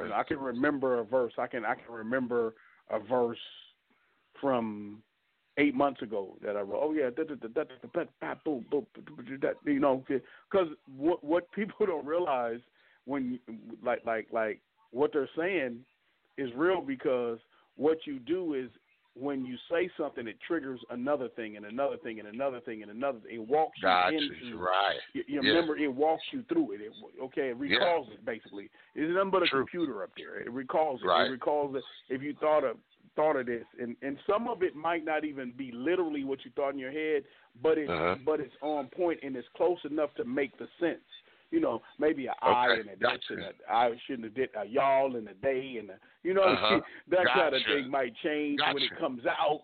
Okay. I can remember a verse. I can remember a verse from 8 months ago that I wrote, you know, because what people don't realize when, like what they're saying is real, because what you do is when you say something, it triggers another thing and another thing and another thing and another thing. It walks you into your memory. It walks you through it. It recalls it, basically. It's nothing but a computer up there. It recalls it. Right. It recalls it. If you thought of this, and some of it might not even be literally what you thought in your head, but it's on point and it's close enough to make the sense. You know, maybe I shouldn't have did a y'all and a day and a, you know, that kind of thing might change when it comes out.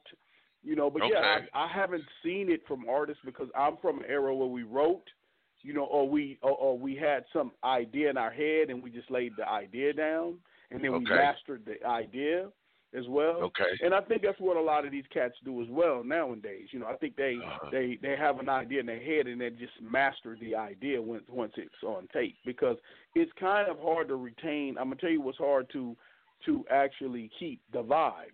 You know, but I haven't seen it from artists because I'm from an era where we wrote, you know, or we had some idea in our head and we just laid the idea down and then we mastered the idea as well. Okay. And I think that's what a lot of these cats do as well nowadays. You know, I think they have an idea in their head and they just master the idea once it's on tape, because it's kind of hard to retain. I'm going to tell you what's hard to actually keep the vibe.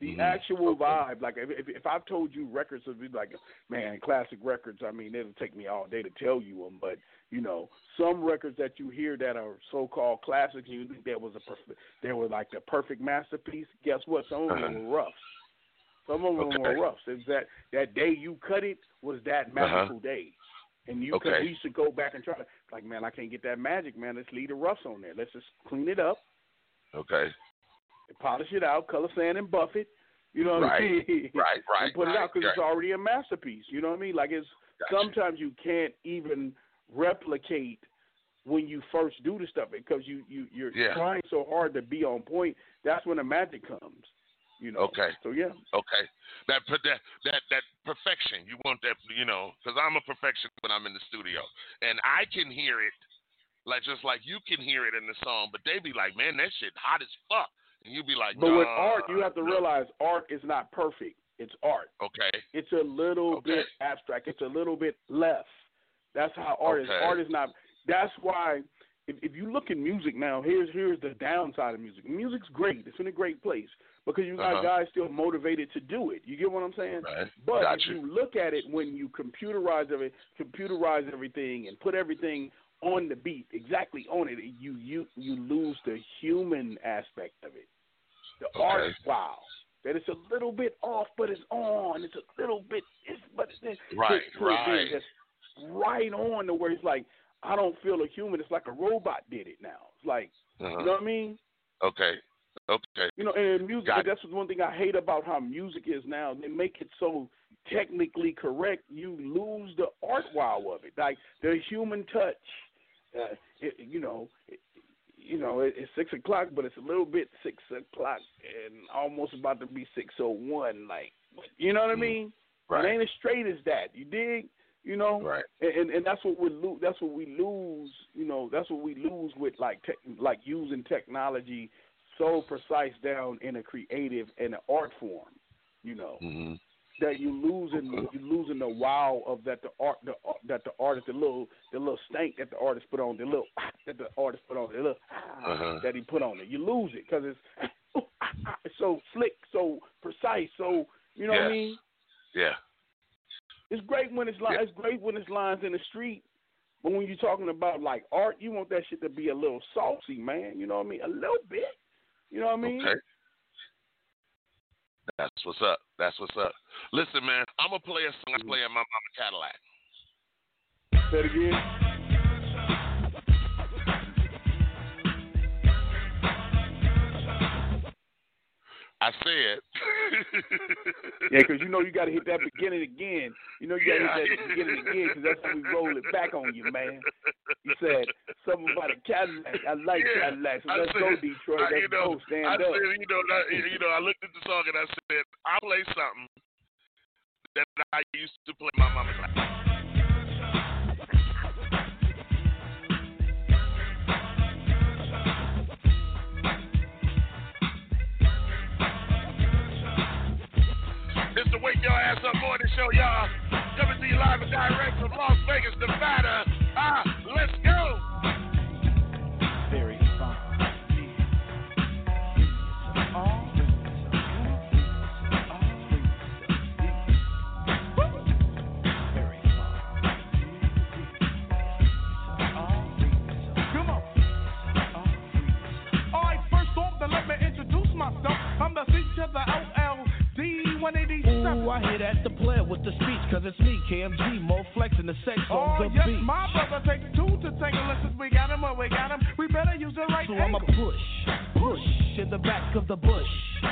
The actual vibe, like if I've told you records, it'd be like, man, classic records, I mean, it'll take me all day to tell you them, but, you know, some records that you hear that are so-called classics, you think they were like the perfect masterpiece, guess what? Some of them were rough. Some of them were rough. It's that day you cut it was that magical day. And you could, we should go back and try to, like, man, I can't get that magic, man. Let's leave the roughs on there. Let's just clean it up. Okay. Polish it out, color sand and buff it, you know what I mean? Right. And put it out, because it's already a masterpiece, you know what I mean? Like, it's sometimes you can't even replicate when you first do the stuff, because you're trying so hard to be on point. That's when the magic comes, you know. Okay. So that perfection, you want that, you know, because I'm a perfectionist when I'm in the studio, and I can hear it, like just like you can hear it in the song, but they be like, man, that shit hot as fuck. And you'd be like, but with art, you have to realize art is not perfect. It's art. Okay. It's a little bit abstract. It's a little bit left. That's how art is. Art is not. That's why if you look at music now, here's the downside of music. Music's great. It's in a great place because you got guys still motivated to do it. You get what I'm saying? Right. But if you look at it, when you computerize everything and put everything on the beat, exactly on it, you lose the human aspect of it. The art, wow, that it's a little bit off, but it's on. It's a little bit, it's right on to where it's like, I don't feel a human. It's like a robot did it now. It's like, you know what I mean? Okay. You know, and music, that's one thing I hate about how music is now. They make it so technically correct, you lose the art wow of it. Like the human touch. It's 6 o'clock, but it's a little bit 6 o'clock and almost about to be 6:01. Like, you know what I mean? Right. It ain't as straight as that. You dig? You know? Right. And that's what we lose. That's what we lose. You know? That's what we lose with like using technology so precise down in a creative and an art form. You know. Mm-hmm. That you're losing the wow of that the artist, the little stank that the artist put on, that he put on it. You lose it because it's so slick, so precise, so you know what I mean. Yeah. It's great when it's lines in the street, but when you're talking about like art, you want that shit to be a little saucy, man. You know what I mean? A little bit. You know what I mean? Okay. That's what's up. Listen, man, I'm going to play a song I play in my mama Cadillac. Say it again. I said. Yeah, because you know you got to hit that beginning again. You know you got to hit that beginning again because that's how we roll it back on you, man. You said something about a Cadillac. I like Cadillacs. So let's go, Detroit. Let's go, stand up. You know, I looked at the song and I said, I'll play something that I used to play my mama's life. It's to wake your ass up morning show, y'all. Coming to you live and direct from Las Vegas, Nevada. Let's go. Very fun. Very fun. Come on. All right, first off, then let me introduce myself. I'm the feature of the OLD 187. Ooh, I hear that the player with the speech, cause it's me, KMG, more flexing the sex on the beat. Oh, yes, my brother takes two to tangle. Listen, we got him, well, we got him. We better use the right angle. So I'ma push in the back of the bush,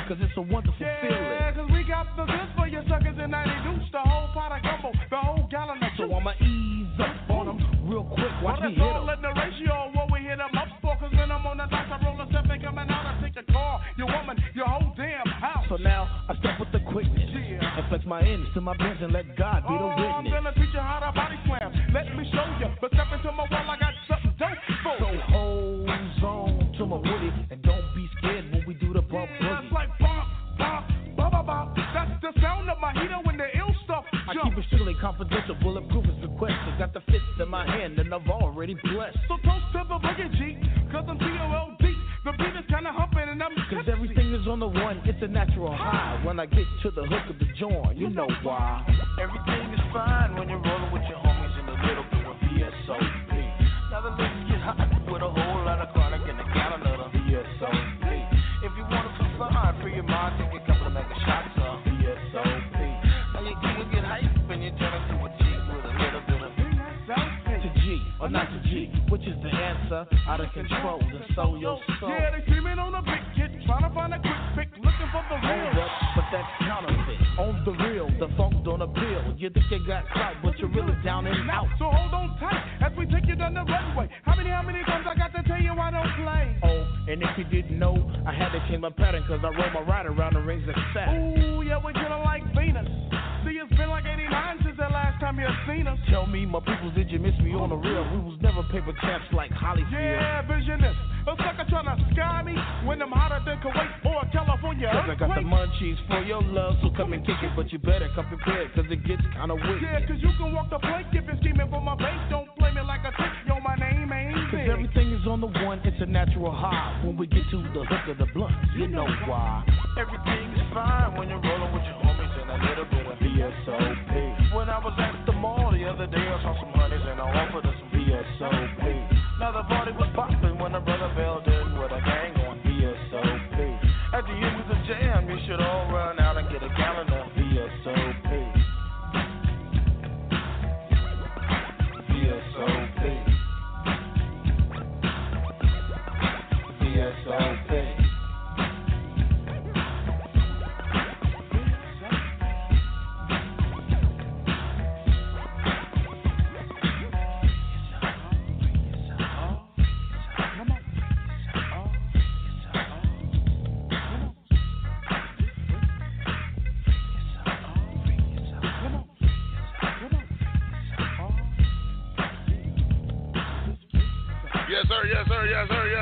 cause it's a wonderful feeling. Yeah, cause we got the this for you suckers and 90 deuce, the whole pot of gumbo, the whole gallon of juice. So I'ma ease up on them real quick, watch me hit them. Well, that's all in the ratio of what we hit them up for, cause when I'm on the dock, I roll a step and coming out, I take your car, your woman, your whole damn house. So now, I step with the quickness. And flex my ends to my bends and let God be the witness. I'm gonna teach you how to body slam. Let me show you. But step into my wall, I got something dope for you. So hold on to my woody and don't be scared when we do the bump. Yeah, it's like bump, bump, bump, bump, bump. That's the sound of my heater when the ill stuff jump. I keep it strictly confidential, bulletproof is requested. Got the fist in my hand and I've already blessed. So toast to the boogie G, cause I'm T-O-L-D. The beat is kinda humping and I'm cause everything is on the one, it's a natural high. When I get to the hook of the joint, you know why. Everything is fine when you're rolling with your homies in a little bit of VSOP. Now the ladies get hot with a whole lot of chronic and a gallon of VSOP. If you want to feel fine, free your mind, take a couple of mega shots of VSOP. Now your king get hype and you turn into a G with a little bit of VSOP. To G or not to G, which is the answer, out of control, and so your soul. Yeah, they screaming on a big kid, trying to find a quick pick, looking for the real. Hold up, but that's counterfeit. On the real, the funk don't appeal. You think you got clout, but you're really down and out. So hold on tight, as we take you down the runway. How many guns I got to tell you I don't play? Oh, and if you didn't know, I had to change my pattern, cause I roll my ride around the rings of Saturn. Ooh, yeah, we're gonna like Venus. See, it's been like 89 since the last time you seen us. Tell me, my peoples, did you miss me on the real? We was never paper caps like Hollyfield. Yeah, visionist. A sucker tryna sky me when I'm hotter than Kuwait or California. Cause I got the munchies for your love, so come and kick it. But you better come prepared, cause it gets kinda weird. Yeah, cause you can walk the plank if you're scheming for my bank. Don't play me like a trick, yo, my name ain't big. Cause everything is on the one, it's a natural high. When we get to the hook of the blunt, you know why. Everything is fine when you're rolling with your homies and a little bit of VSOP. When I was at the mall the other day, I saw some honeys and I offered her some VSOP. Now the party was popping when the brother bailed in with a gang on VSOP. At the end of the jam, you should all run out and get a gallon of VSOP. VSOP. VSOP. Yes,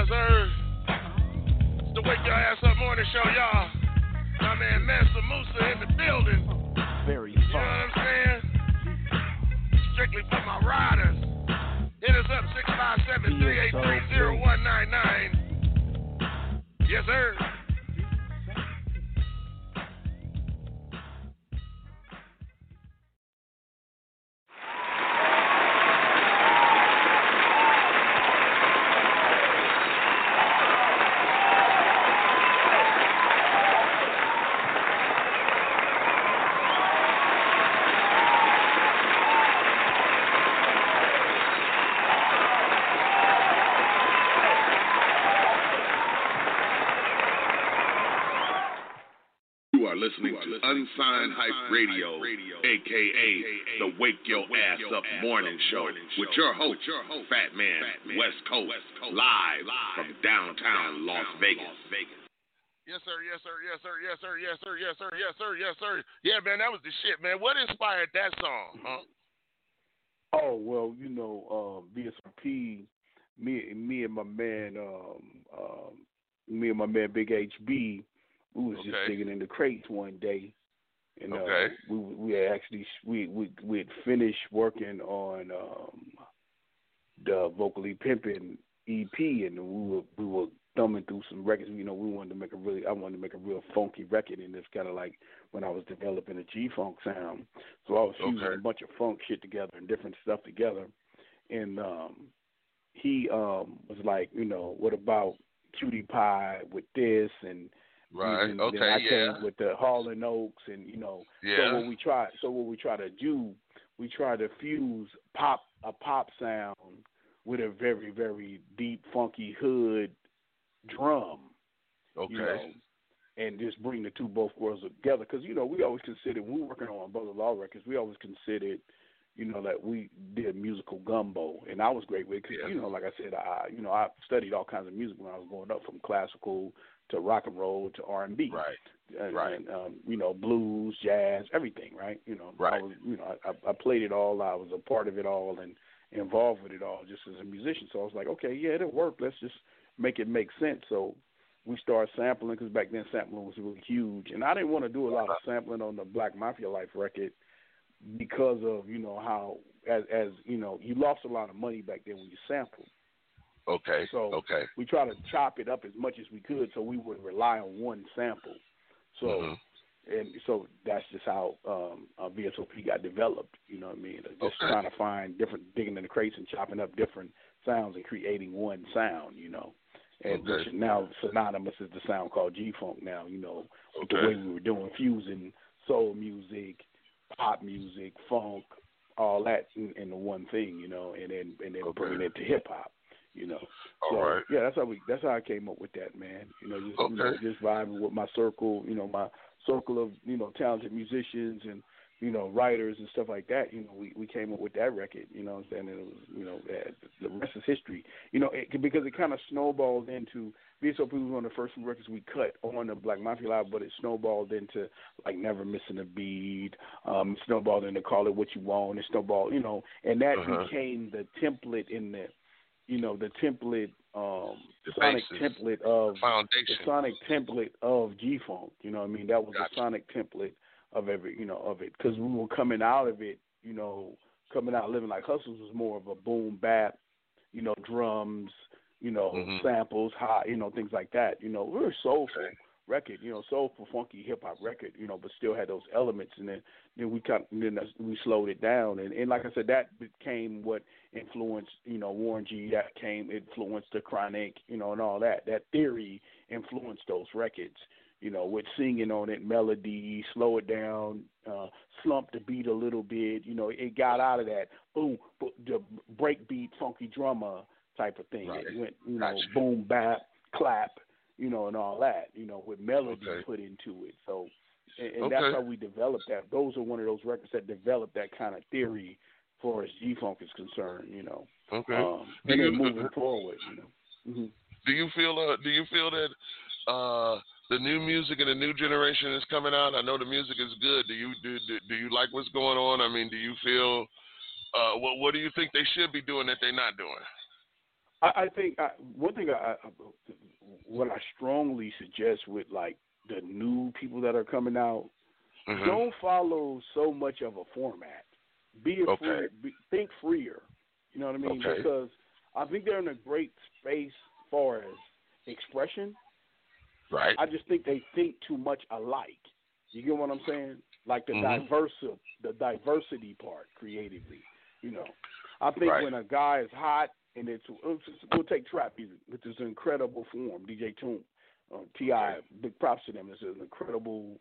sir. It's the Wake Your Ass Up Morning Show, y'all. My man Mansa Musa in the building. Very fun. You know what I'm saying? Strictly for my riders. Hit us up, 657-383-0199. Yes, sir. listening to Unsigned Hype Radio, a.k.a. the Wake Your Ass Up Morning Show, with your host, Fat Man West Coast, live from downtown Las Vegas. Yes, sir, yes, sir, yes, sir, yes, sir, yes, sir, yes, sir, yes, sir, yes, sir. Yeah, man, that was the shit, man. What inspired that song, huh? Oh, well, you know, VSOP, me and my man Big HB, we was just digging in the crates one day, and we had finished working on the Vocally Pimpin' EP, and we were thumbing through some records. You know, I wanted to make a real funky record, and it's kind of like when I was developing a G-Funk sound. So I was fusing a bunch of funk shit together and different stuff together, and he was like, you know, what about Cutie Pie with this? And came with the Hall & Oaks, and you know, so what we try to fuse a pop sound with a very, very deep, funky hood drum, you know, and just bring the two both worlds together. Because you know, we always considered, when we were working on Above the Law records, we always considered, you know, that we did musical gumbo, and I was great with it because, you know, like I said, I studied all kinds of music when I was growing up, from classical to rock and roll to R&B, and you know, blues, jazz, everything, right? You know, I played it all, I was a part of it all, and involved with it all, just as a musician. So I was like, okay, yeah, it'll work. Let's just make it make sense. So we started sampling, because back then sampling was really huge, and I didn't want to do a lot of sampling on the Black Mafia Life record, because of, you know, how, as you know, you lost a lot of money back then when you sampled. So we try to chop it up as much as we could, so we would rely on one sample. So and so that's just how VSOP got developed. You know what I mean? Just trying to find different, digging in the crates and chopping up different sounds and creating one sound. You know, and which now synonymous is the sound called G-Funk. Now, you know, with the way we were doing, fusing soul music, pop music, funk, all that into one thing, you know, and then bringing it to hip hop, you know. Yeah, that's how I came up with that, man. You know, just vibing with my circle of, you know, talented musicians and, you know, writers and stuff like that. You know, we came up with that record, you know what I'm saying? And it was, you know, the rest is history. You know, because it kind of snowballed into, VSOP was one of the first few records we cut on the Black Mafia Live, but it snowballed into, like, Never Missing a Beat, it snowballed into Call It What You Want, it snowballed, you know, and that became the template in the, you know, the template, the sonic basis, template of, the foundation, the sonic template of G-Funk, you know what I mean? That was the sonic template of every, you know, of it, because we were coming out of it, you know, Living Like Hustlers was more of a boom bap, you know, drums, you know, samples, high, you know, things like that, you know, we were soulful record, you know, soulful, funky hip hop record, you know, but still had those elements, and then we slowed it down, and like I said, that became what influenced, you know, Warren G, influenced The Chronic, you know, and all that. That theory influenced those records, you know, with singing on it, melody, slow it down, slump the beat a little bit, you know, it got out of that boom, the break beat, funky drummer type of thing. It went, you know, boom, bap, clap, you know, and all that, you know, with melody put into it. So, and that's how we developed that. Those are one of those records that developed that kind of theory, as far as G-Funk is concerned, you know. And then moving forward, you know. Do you feel that the new music and the new generation is coming out? I know the music is good. Do you like what's going on? I mean, do you feel what do you think they should be doing that they're not doing? What I strongly suggest with, like, the new people that are coming out, don't follow so much of a format. Think freer. You know what I mean? Because I think they're in a great space as far as expression. I just think they think too much alike. You get what I'm saying? Like the diversity part creatively. You know, I think when a guy is hot, and we'll take trap music, which is an incredible form. DJ Toon, T.I., big props to them. It's an incredible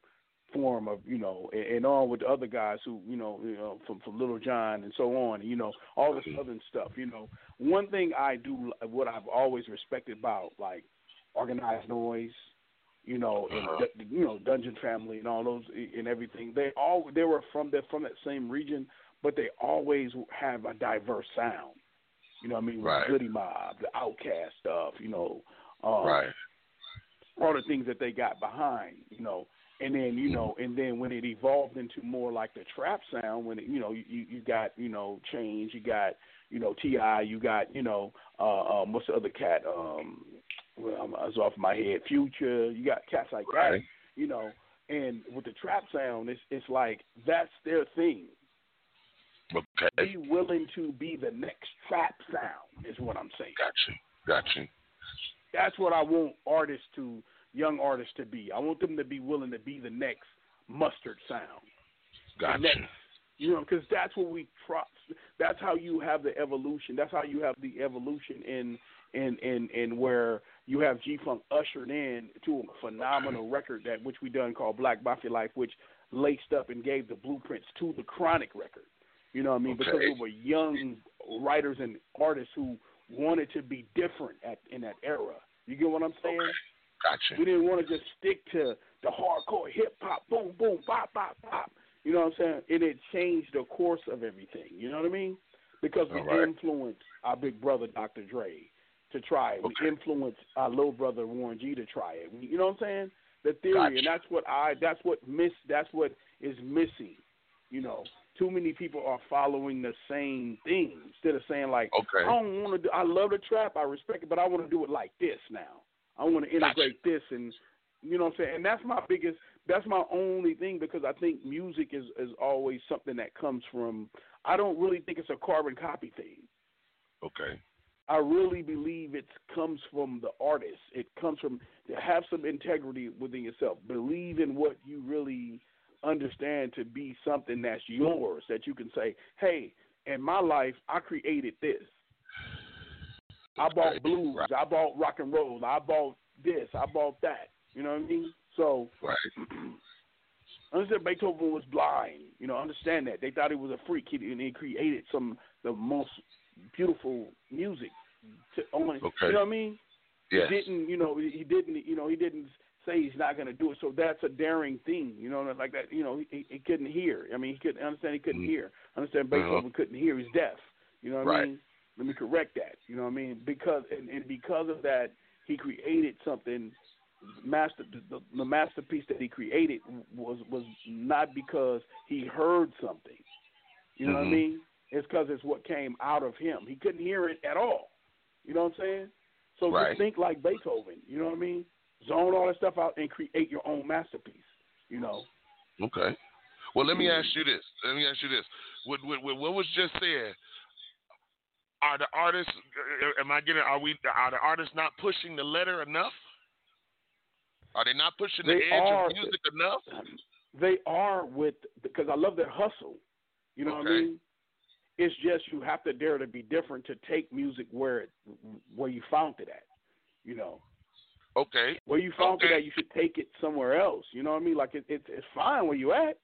form of, you know, and on with the other guys who, you know from Little John and so on, you know, all this Southern stuff, you know. One thing what I've always respected about, like, organized noise, you know, and you know, Dungeon Family and all those and everything. They were from that same region, but they always have a diverse sound. You know what I mean? Right. Goody Mob, the OutKast stuff, you know, right. All the things that they got behind, you know. And then, you know, and then when it evolved into more like the trap sound, when, it, you know, you got, you know, Change, you got, you know, T.I., you got, you know, what's the other cat? It's off my head. Future, you got cats like that, you know. And with the trap sound, it's like that's their thing. Okay. Be willing to be the next trap sound is what I'm saying. Gotcha. That's what I want artists to, young artists to be. I want them to be willing to be the next Mustard sound. Gotcha. Next, you know, because that's what we try. That's how you have the evolution. That's how you have the evolution in where you have G-Funk ushered in to a phenomenal record that which we done called Black Mafia Life, which laced up and gave the blueprints to the Chronic record. You know what I mean? Okay. Because there were young writers and artists who wanted to be different in that era. You get what I'm saying? Okay. Gotcha. We didn't want to just stick to the hardcore hip-hop, boom, boom, bop, bop, bop. You know what I'm saying? And it changed the course of everything. You know what I mean? Because we influenced our big brother, Dr. Dre, to try it. Okay. We influenced our little brother, Warren G, to try it. You know what I'm saying? The theory, and that's what is missing. You know, too many people are following the same thing instead of saying, like, I don't want to do, I love the trap, I respect it, but I want to do it like this now. I want to integrate this, and you know what I'm saying. And that's my only thing, because I think music is always something that comes from. I don't really think it's a carbon copy thing. Okay. I really believe it comes from the artist. It comes from to have some integrity within yourself. Believe in what you really understand to be something that's yours, that you can say, "Hey, in my life, I created this. I bought blues, I bought rock and roll, I bought this, I bought that." You know what I mean? So understand Beethoven was blind. You know, understand that. They thought he was a freak, and he created the most beautiful music you know what I mean? Yes. He didn't say he's not gonna do it. So that's a daring thing, you know, like that, you know, he couldn't hear. I mean, he couldn't hear. Understand Beethoven couldn't hear, he's deaf. You know what I mean? Let me correct that. You know what I mean? Because and because of that, he created something. The masterpiece that he created was not because he heard something. You know what I mean? It's because it's what came out of him. He couldn't hear it at all. You know what I'm saying? So just think like Beethoven. You know what I mean? Zone all that stuff out and create your own masterpiece. You know? Okay. Well, let me ask you this. What was just said? Are the artists? Are the artists not pushing the letter enough? Are they not pushing the edge of music enough? They are because I love their hustle. You know what I mean? It's just you have to dare to be different, to take music where you found it at. You know. Okay. Where you found it at, you should take it somewhere else. You know what I mean? Like it's fine where you at,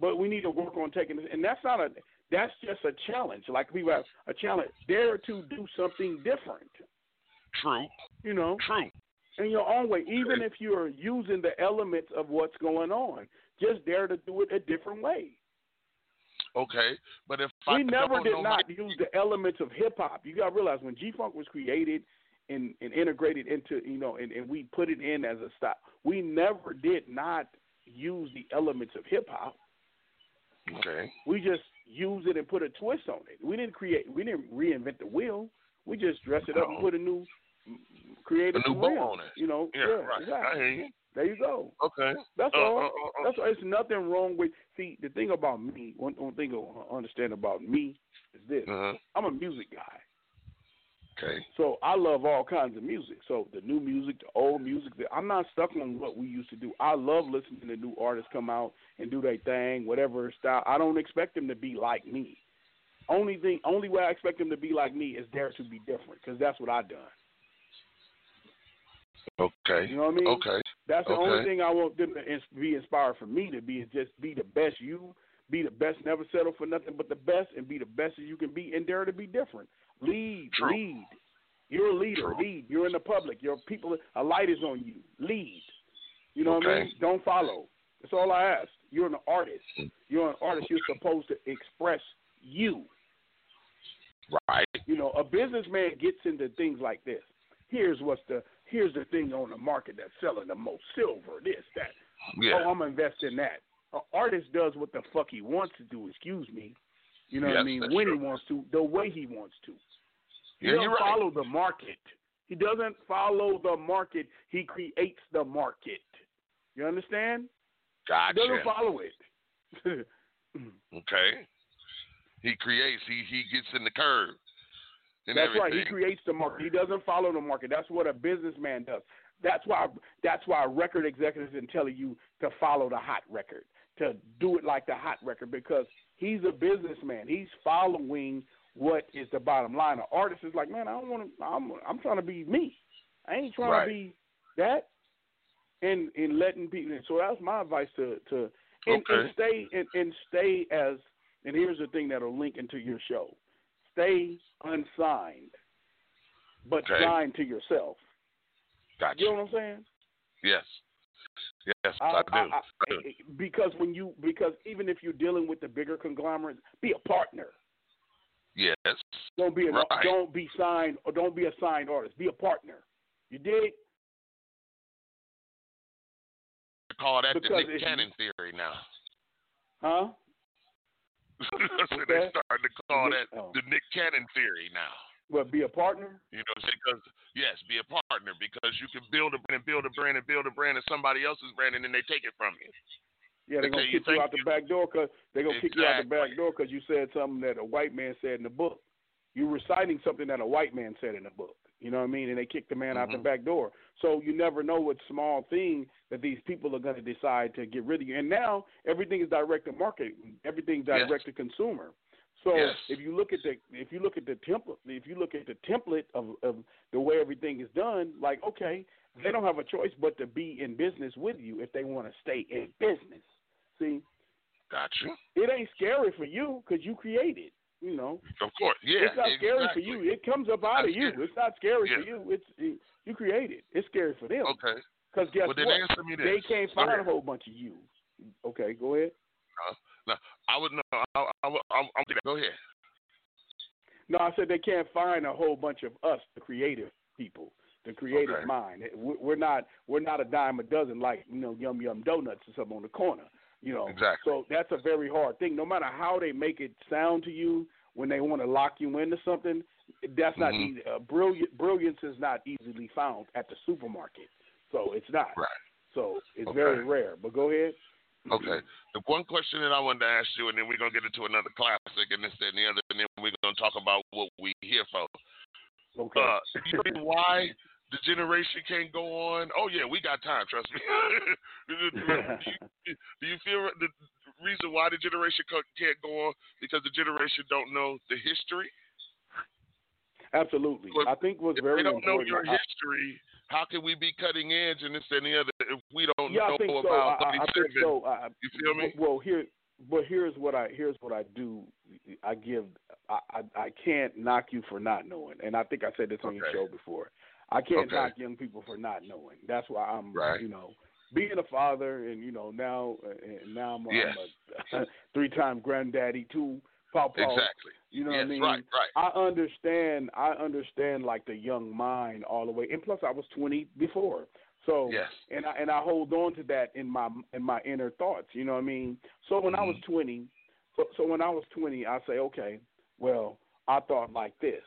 but we need to work on taking it. And that's not a. That's just a challenge. Like we have a challenge. Dare to do something different. True. You know? True. In your own way. Even if you're using the elements of what's going on, just dare to do it a different way. Okay. But if we use the elements of hip-hop. You got to realize when G-Funk was created and integrated into, you know, and we put it in as a style, we never did not use the elements of hip-hop. Okay. We just use it and put a twist on it. We didn't reinvent the wheel. We just dress it up and put a new bow on it. You know, exactly. I hear you. There you go. Okay. That's all. That's all. It's nothing wrong with. See, the thing about me, one thing I understand about me is this: I'm a music guy. Okay. So I love all kinds of music. So the new music, the old music, I'm not stuck on what we used to do. I love listening to new artists come out and do their thing, whatever style. I don't expect them to be like me. Only way I expect them to be like me is there to be different, because that's what I done. Okay. You know what I mean? Okay. That's the only thing I want them to be inspired from me to be, is just be the best you, be the best, never settle for nothing but the best, and be the best as you can be, and dare to be different. Lead. You're a leader. Lead. You're in the public. Your people, a light is on you. Lead. You know what I mean? Don't follow. That's all I ask. You're an artist. You're an artist. You're supposed to express you. Right. You know, a businessman gets into things like this. Here's the thing on the market that's selling the most. Silver, this, that. Yeah. Oh, I'm going to invest in that. An artist does what the fuck he wants to do, excuse me. You know what I mean? When he wants to, the way he wants to. He doesn't follow the market. He doesn't follow the market. He creates the market. You understand? Gotcha. He doesn't follow it. Okay. He creates. He gets in the curve. That's everything. Right. He creates the market. He doesn't follow the market. That's what a businessman does. That's why record executives are telling you to follow the hot record, to do it like the hot record, because he's a businessman. He's following what is the bottom line. An artist is like, man, I don't want to. I'm trying to be me. I ain't trying to be that. And letting people. So that's my advice to stay. And here's the thing that'll link into your show. Stay unsigned, but signed to yourself. Gotcha. You know what I'm saying? Yes, I do. Because even if you're dealing with the bigger conglomerates, be a partner. Yes. Don't be signed, or don't be a signed artist. Be a partner. You dig? I call that the Nick Cannon theory now. Huh? So they're starting to call the Nick Cannon theory now. Well, be a partner? You know, because yes, be a partner, because you can build a brand and somebody else's brand, and then they take it from you. Yeah, they're going to kick you out the back door because you said something that a white man said in the book. You're reciting something that a white man said in the book. You know what I mean? And they kicked the man out the back door. So you never know what small thing that these people are going to decide to get rid of you. And now everything is direct to market. Everything direct to consumer. So if you look at the template of the way everything is done, like, okay, they don't have a choice but to be in business with you if they want to stay in business. See? Gotcha. It ain't scary for you because you create it. You know, of course, yeah. It's not scary for you. It comes up out of you. It's not scary for you. It's you create it. It's scary for them. Okay. Because guess what? They can't find a whole bunch of you. Okay, go ahead. No, I would know. I go ahead. No, I said they can't find a whole bunch of us, the creative people, the creative mind. We're not a dime a dozen like Yum Yum Donuts or something on the corner. You know, exactly. So that's a very hard thing. No matter how they make it sound to you, when they want to lock you into something, that's not easy. Brilliance is not easily found at the supermarket, so it's not. Right. So it's very rare. But go ahead. Okay. The one question that I wanted to ask you, and then we're gonna get into another classic, and this, that, and the other, and then we're gonna talk about what we here for. Okay. You know why? The generation can't go on. Oh, yeah, we got time, trust me. do you feel the reason why the generation can't go on? Because the generation don't know the history? Absolutely. I think what's very important. If they don't know your history, how can we be cutting edge and this and the other if we don't know about what we think? You feel me? Well, here's what I do. I can't knock you for not knowing. And I think I said this on your show before. I can't knock young people for not knowing. That's why I'm, being a father, and now I'm a 3-time granddaddy, 2 pop-pop. Exactly. You know what I mean? Right. I understand like the young mind all the way, and plus I was 20 before, so and I hold on to that in my inner thoughts. You know what I mean? So when I was 20, I say, okay, well, I thought like this.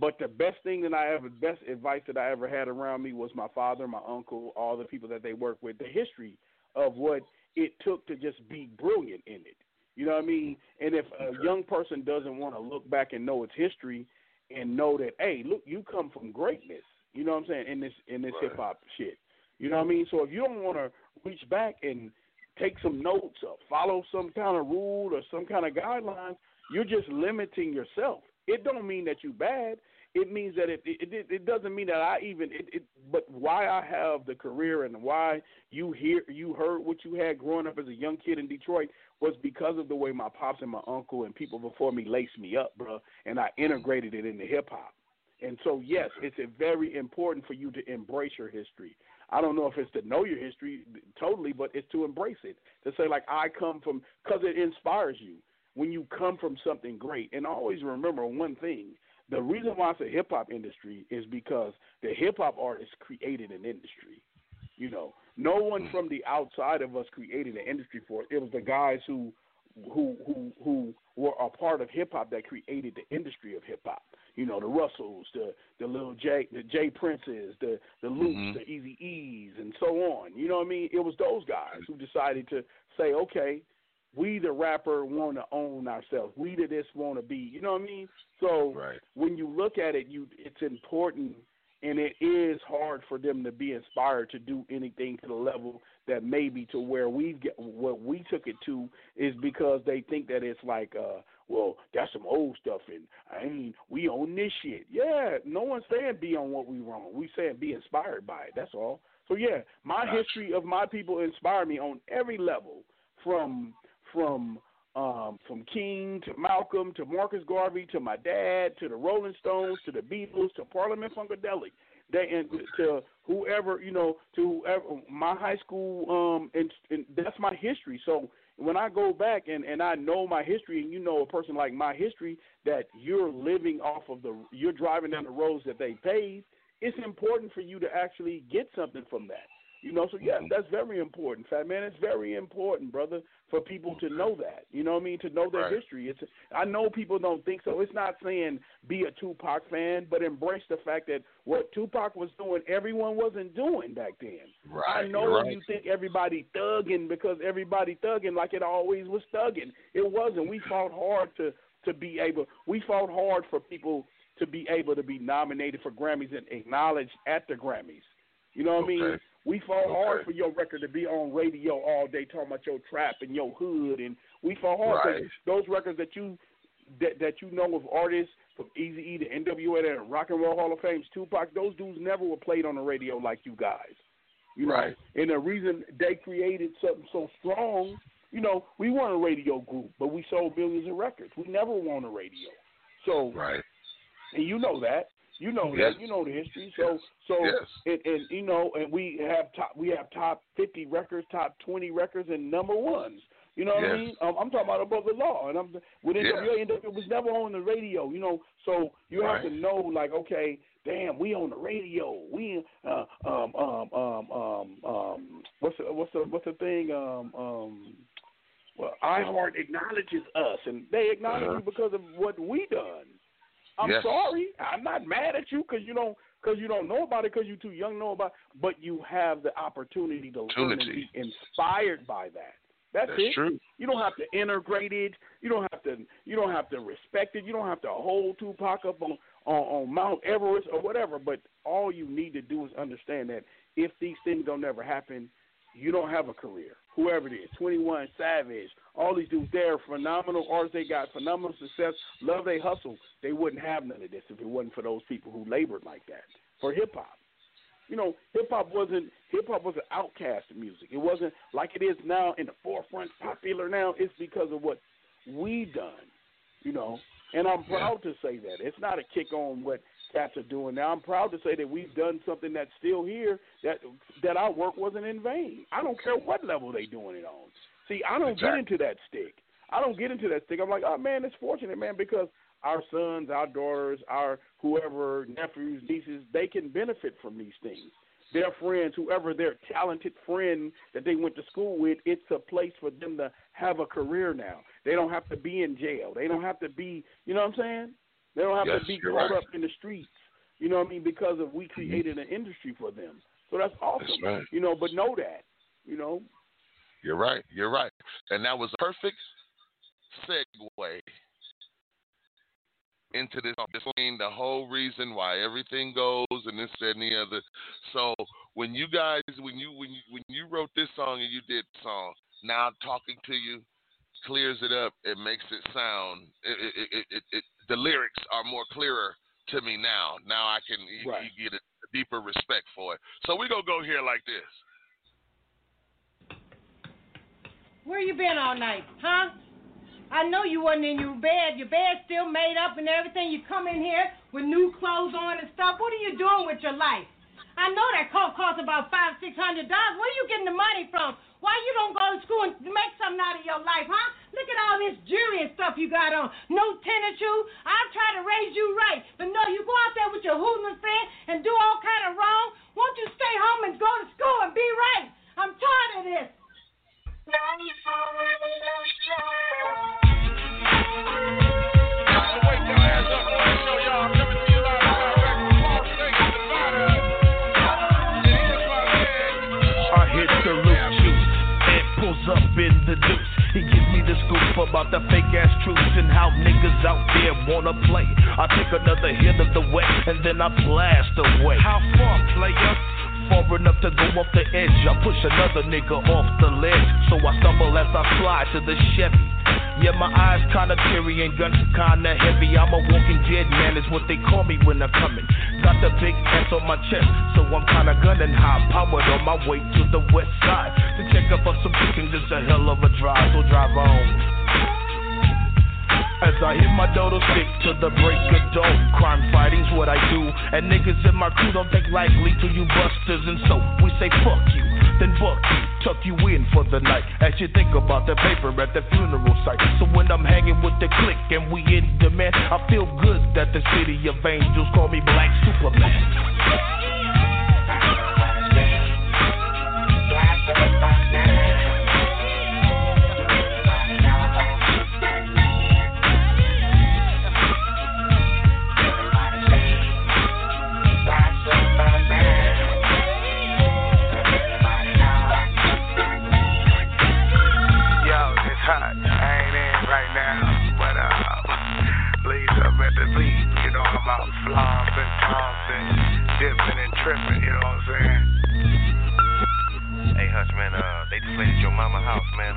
But the best advice that I ever had around me was my father, my uncle, all the people that they work with, the history of what it took to just be brilliant in it. You know what I mean? And if a young person doesn't want to look back and know its history and know that, hey, look, you come from greatness, you know what I'm saying, in this hip-hop shit. You know what I mean? So if you don't want to reach back and take some notes or follow some kind of rule or some kind of guidelines, you're just limiting yourself. It don't mean that you bad. It means that it doesn't mean that I even. But why I have the career and why you heard what you had growing up as a young kid in Detroit was because of the way my pops and my uncle and people before me laced me up, bro. And I integrated it into hip hop, And so, yes, it's very important for you to embrace your history. I don't know if it's to know your history totally, but it's to embrace it. To say, like, I come from, because it inspires you when you come from something great. And always remember one thing. The reason why it's a hip-hop industry is because the hip-hop artists created an industry. You know, no one from the outside of us created an industry for it. It was the guys who were a part of hip-hop that created the industry of hip-hop. You know, the Russells, the Lil J, the J Princes, the Loops, mm-hmm. the Eazy-Es, and so on. You know what I mean? It was those guys who decided to say, okay, we the rapper want to own ourselves. We the this want to be. You know what I mean? So right. when you look at it, it's important, and it is hard for them to be inspired to do anything to the level that maybe to where we've get what we took it to is because they think that it's like, well, that's some old stuff, and I mean, we own this shit. Yeah, no one's saying be on what we wrong. We saying be inspired by it. That's all. So yeah, my history of my people inspired me on every level from King to Malcolm to Marcus Garvey to my dad to the Rolling Stones to the Beatles to Parliament Funkadelic to whoever, you know, to whoever, my high school and that's my history. So when I go back and I know my history, and you know a person like my history that you're living off of you're driving down the roads that they paved, it's important for you to actually get something from that. You know, so yeah, that's very important, Fat Man. It's very important, brother, for people to know that. You know what I mean? To know their history. I know people don't think so. It's not saying be a Tupac fan, but embrace the fact that what Tupac was doing, everyone wasn't doing back then. Right. I know you think everybody thugging because everybody thugging like it always was thugging. It wasn't. We fought hard we fought hard for people to be able to be nominated for Grammys and acknowledged at the Grammys. You know what I mean? We fought hard for your record to be on radio all day talking about your trap and your hood, and we fought hard for those records that you know of artists from Eazy-E to NWA to Rock and Roll Hall of Fame, Tupac. Those dudes never were played on the radio like you guys, you know. And the reason they created something so strong, you know, we weren't a radio group, but we sold billions of records. We never were on the radio, so and you know that. You know that. You know the history. So and you know, and we have top 50 records, top 20 records, and number ones. You know what I mean? I'm talking about Above the Law, and NWA was never on the radio. You know, so you have to know, like, okay, damn, we on the radio. We what's the thing? Well, iHeart acknowledges us, and they acknowledge you because of what we done. I'm sorry. I'm not mad at you because you don't know about it because you're too young to know about it. But you have the opportunity to learn and be inspired by that. That's it. True. You don't have to integrate it. You don't have to respect it. You don't have to hold Tupac up on Mount Everest or whatever. But all you need to do is understand that if these things don't ever happen, you don't have a career. Whoever it is, 21 Savage, all these dudes, they're phenomenal artists. They got phenomenal success. Love they hustle. They wouldn't have none of this if it wasn't for those people who labored like that for hip hop. You know, hip hop wasn't outcast music. It wasn't like it is now in the forefront, popular now. It's because of what we done. You know, and I'm proud to say that it's not a kick on what cats are doing now. I'm proud to say that we've done something that's still here, that our work wasn't in vain. I don't care what level they doing it on. See, I don't get into that stick. I'm like, oh, man, it's fortunate, man, because our sons, our daughters, our whoever, nephews, nieces, they can benefit from these things. Their friends, whoever their talented friend that they went to school with, it's a place for them to have a career now. They don't have to be in jail. They don't have to be, you know what I'm saying? They don't have to be caught up in the streets, you know what I mean, because of we created an industry for them. So that's awesome, you know, but know that, you know. You're right. And that was a perfect segue into this. The whole reason why everything goes and this, that, and the other. So when you guys, when you wrote this song and you did the song, now talking to you clears it up. It makes it sound. The lyrics are more clearer to me now. Now I can you get a deeper respect for it. So we're going to go here like this. Where you been all night, huh? I know you wasn't in your bed. Your bed's still made up and everything. You come in here with new clothes on and stuff. What are you doing with your life? I know that coat costs about $500-$600. Where are you getting the money from? Why you don't go to school and make something out of your life, huh? Look at all this jewelry and stuff you got on. No tennis shoes. I've tried to raise you right, but no, you go out there with your hoodlum fan and do all kind of wrong. Won't you stay home and go to school and be right? I'm tired of this. Wake your ass up, I'll show y'all. Up in the deuce, he gives me the scoop about the fake ass truths and how niggas out there wanna play. I take another hit of the wet and then I blast away. How far, player? Far enough to go off the edge. I push another nigga off the ledge, so I stumble as I fly to the Chevy. Yeah, my eyes kinda teary and guns kinda heavy. I'm a walking dead man, is what they call me when I'm coming. Got the big S on my chest, so I'm kinda gunning high, powered on my way to the west side. To check up on some chickens, it's a hell of a drive, so drive on. As I hit my dodo stick to the break of dawn, crime fighting's what I do, and niggas in my crew don't think likely to you busters, and so we say fuck you, then buck you, tuck you in for the night, as you think about the paper at the funeral site. So when I'm hanging with the clique and we in demand, I feel good that the city of angels call me Black Superman. Flops and tops and dipping and tripping, you know what I'm saying? Hey, Hutch, man, they just laid at your mama's house, man. I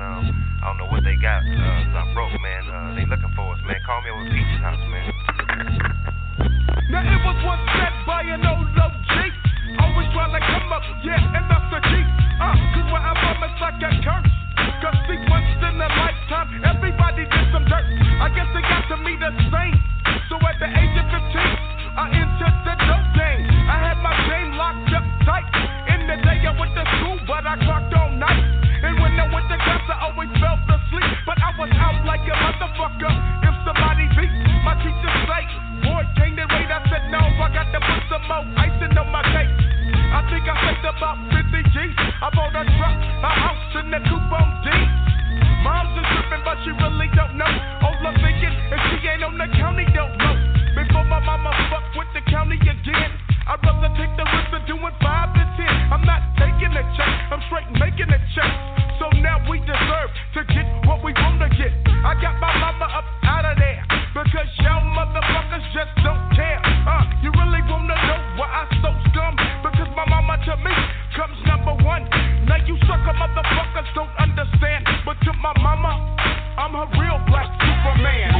don't know what they got. I'm broke, man. They looking for us, man. Call me over Peach's house, man. Now, it was once said by an old OG. Always trying to come up, yeah, and that's the key. Cause where I'm from, it's like a curse. Cause see, once in a lifetime, everybody did some dirt. I guess they got to me the same. So at the age of 15, I entered the dope game. I had my game locked up tight. In the day I went to school, but I clocked all night. And when I went to class, I always fell asleep. But I was out like a motherfucker. If somebody beat, my teacher say, boy, came to raid. I said, no, I got to put some more icing on my cake. I think I saved about 50 G's. I bought a truck, a house, and a coupe on D. Mom's is tripping, but she really don't know. All I'm thinking is she ain't on the county, don't know. Before my mama fuck with the county again, I'd rather take the risk of doing 5 to 10. I'm not taking a check, I'm straight making a check. So now we deserve to get what we wanna get. I got my mama up out of there because y'all motherfuckers just don't care. You really wanna know why I so scum? Because my mama to me comes number one. Now you sucker motherfuckers don't understand, but to my mama, I'm her real Black Superman.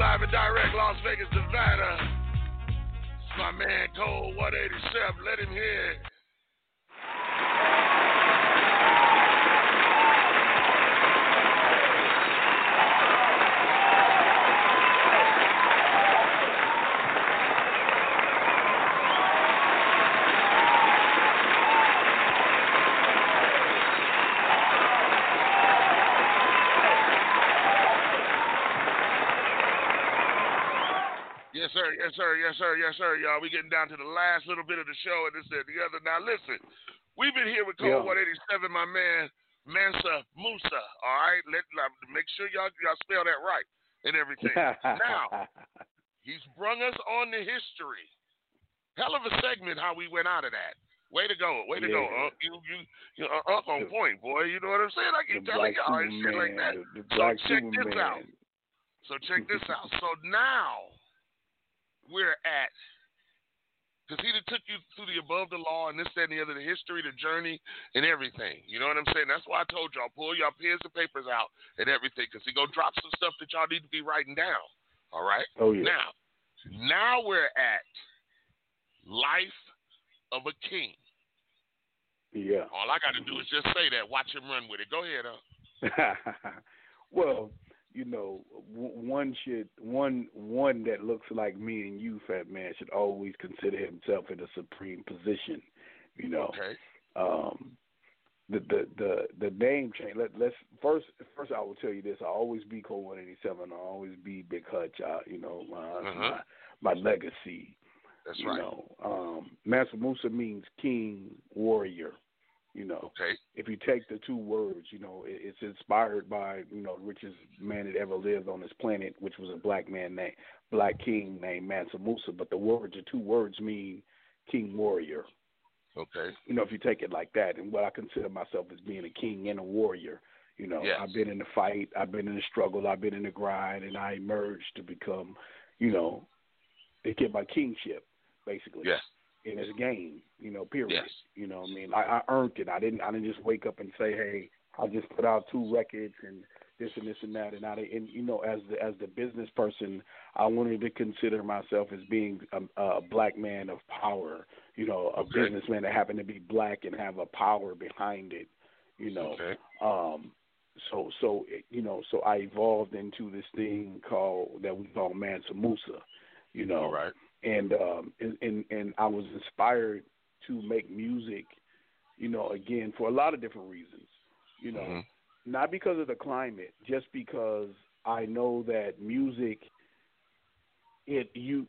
Live and direct, Las Vegas, Nevada. It's my man, Cold 187. Let him hear it. Yes, sir, yes, sir, yes, sir, y'all. We getting down to the last little bit of the show and this, that, and the other. Now, listen, we've been here with Cold 187, my man, Mansa Musa, all right? Make sure y'all spell that right and everything. Now, he's brung us on the history. Hell of a segment how we went out of that. Way to go. Way to go, Unc. You Unc on point, boy. You know what I'm saying? I keep telling y'all and shit like that. So check this out. So now we're at, because he took you through the above the law and this, that, and the other, the history, the journey, and everything. You know what I'm saying? That's why I told y'all, pull y'all pens and papers out and everything, because he gonna drop some stuff that y'all need to be writing down. All right? Oh, yeah. Now we're at Life of a King. Yeah. All I got to do is just say that. Watch him run with it. Go ahead, huh? Well, you know, one that looks like me and you, Fat Man, should always consider himself in a supreme position. You know, okay. The name change. Let's first I will tell you this. I always be Cold 187. I always be Big Hutch. You know, my legacy. That's right. You know, Mansa Musa means king, warrior. You know, okay. If you take the two words, you know, it's inspired by, you know, the richest man that ever lived on this planet, which was a black king named Mansa Musa. But the two words mean king warrior. Okay. You know, if you take it like that, and what I consider myself as being a king and a warrior. You know, yes. I've been in the fight, I've been in the struggle, I've been in the grind, and I emerged to become, you know, to get my kingship, basically. Yes. In this game, you know, period. Yes. You know what I mean? I earned it. I didn't just wake up and say, hey, I just put out 2 records and this and this and that. And, you know, as the business person, I wanted to consider myself as being a black man of power, you know, a businessman that happened to be black and have a power behind it, you know. Okay. So I evolved into this thing that we call Mansa Musa, you know. All right. And I was inspired to make music, you know, again, for a lot of different reasons, you know, not because of the climate, just because I know that music, you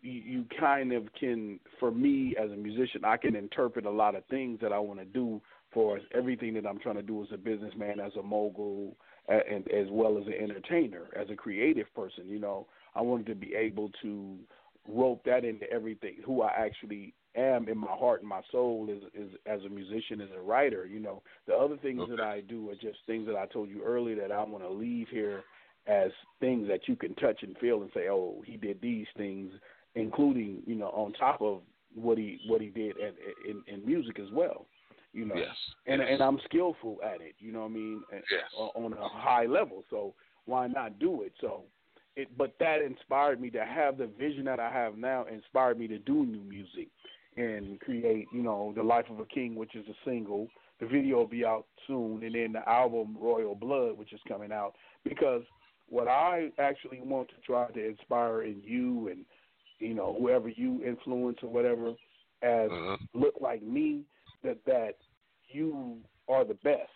kind of can, for me as a musician, I can interpret a lot of things that I want to do for everything that I'm trying to do as a businessman, as a mogul, and as well as an entertainer, as a creative person, you know. I wanted to be able to rope that into everything, who I actually am in my heart and my soul is as a musician, as a writer, you know. The other things that I do are just things that I told you earlier that I want to leave here as things that you can touch and feel and say, oh, he did these things, including, you know, on top of what he did in music as well, you know. Yes. And I'm skillful at it, you know what I mean, yes. On a high level, so why not do it? But that inspired me to have the vision that I have now, inspired me to do new music and create, you know, The Life of a King, which is a single. The video will be out soon, and then the album Royal Blood, which is coming out. Because what I actually want to try to inspire in you and, you know, whoever you influence or whatever, as look like me, that you are the best.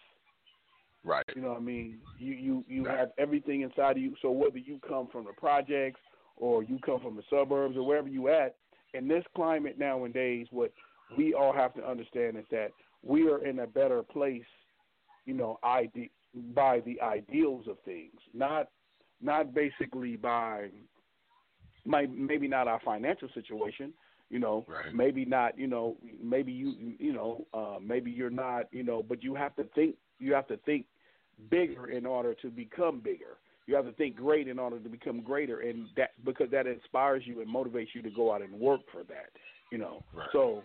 Right. You know what I mean? You have everything inside of you. So whether you come from the projects or you come from the suburbs or wherever you at, in this climate nowadays, what we all have to understand is that we are in a better place, you know, by the ideals of things, not basically by maybe not our financial situation. You know, right. Maybe not, you know, maybe you know, maybe you're not, you know, but you have to think bigger in order to become bigger. You have to think great in order to become greater, and that, because that inspires you and motivates you to go out and work for that, you know. Right. So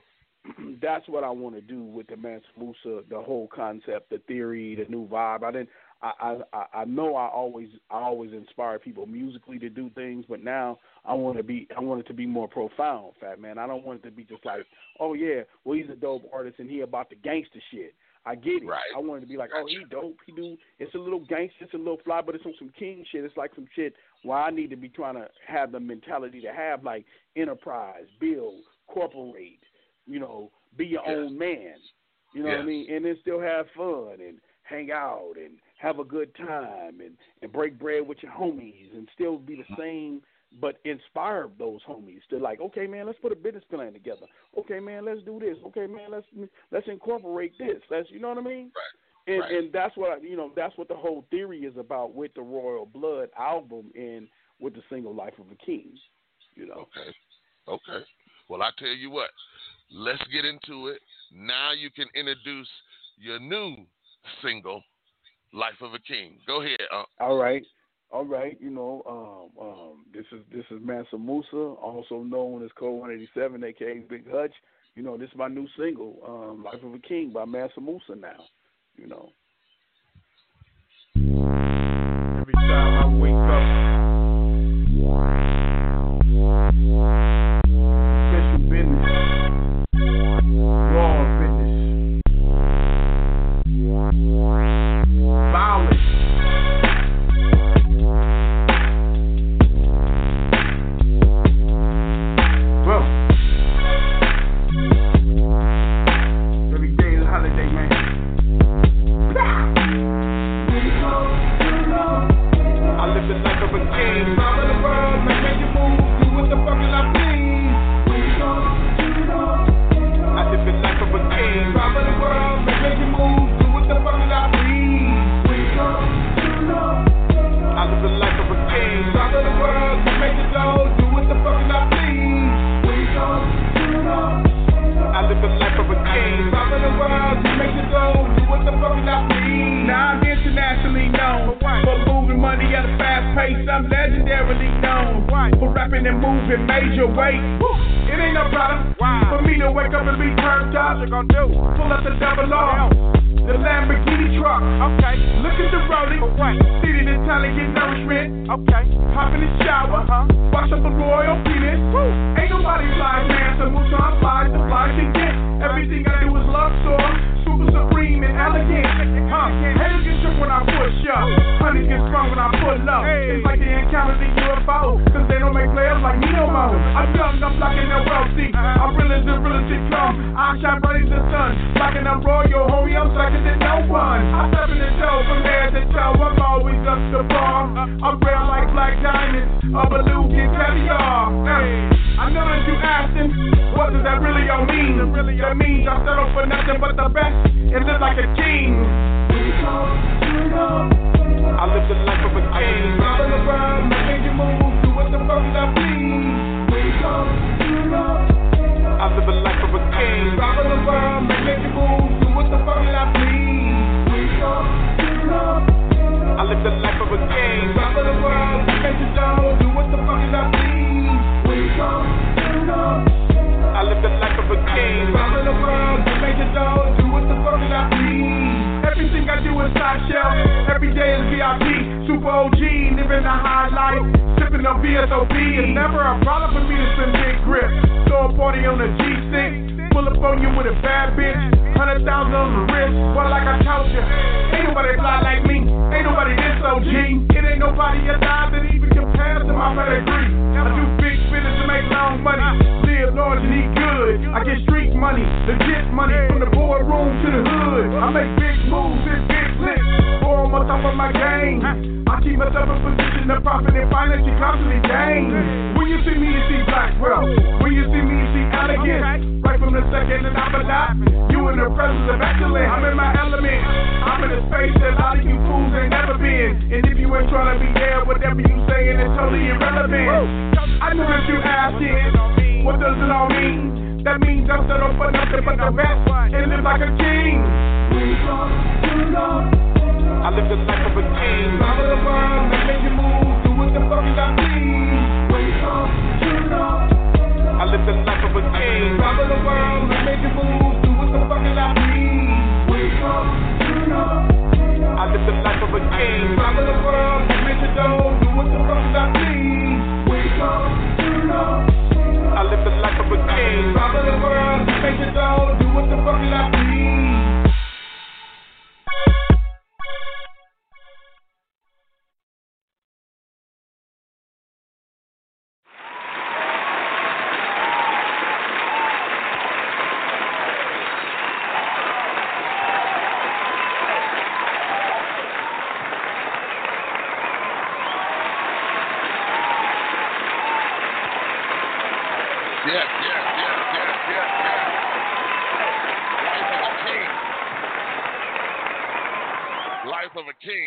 that's what I want to do with the Mansa Musa, the whole concept, the theory, the new vibe. I know I always inspire people musically to do things, but now I want it to be more profound, Fat Man. I don't want it to be just like, oh yeah, well he's a dope artist and he about the gangster shit. I get it. Right. I wanted to be like, oh, he dope. He do. It's a little gangster. It's a little fly, but it's on some king shit. It's like some shit where I need to be trying to have the mentality to have, like, enterprise, build, corporate, you know, be your own man. You know what I mean? And then still have fun and hang out and have a good time and break bread with your homies and still be the same, but inspire those homies to, like, okay, man, let's put a business plan together. Okay, man, let's do this. Okay, man, let's incorporate this. Let's, you know what I mean? Right. And that's what that's what the whole theory is about with the Royal Blood album and with the single Life of a King. You know. Okay. Well, I tell you what, let's get into it. Now you can introduce your new single, Life of a King. Go ahead. All right. You know, this is Mansa Musa, also known as Cold 187, a.k.a. Big Hutch. You know, this is my new single, Life of a King by Mansa Musa now, you know. Every time I wake up, special business, law business, violence.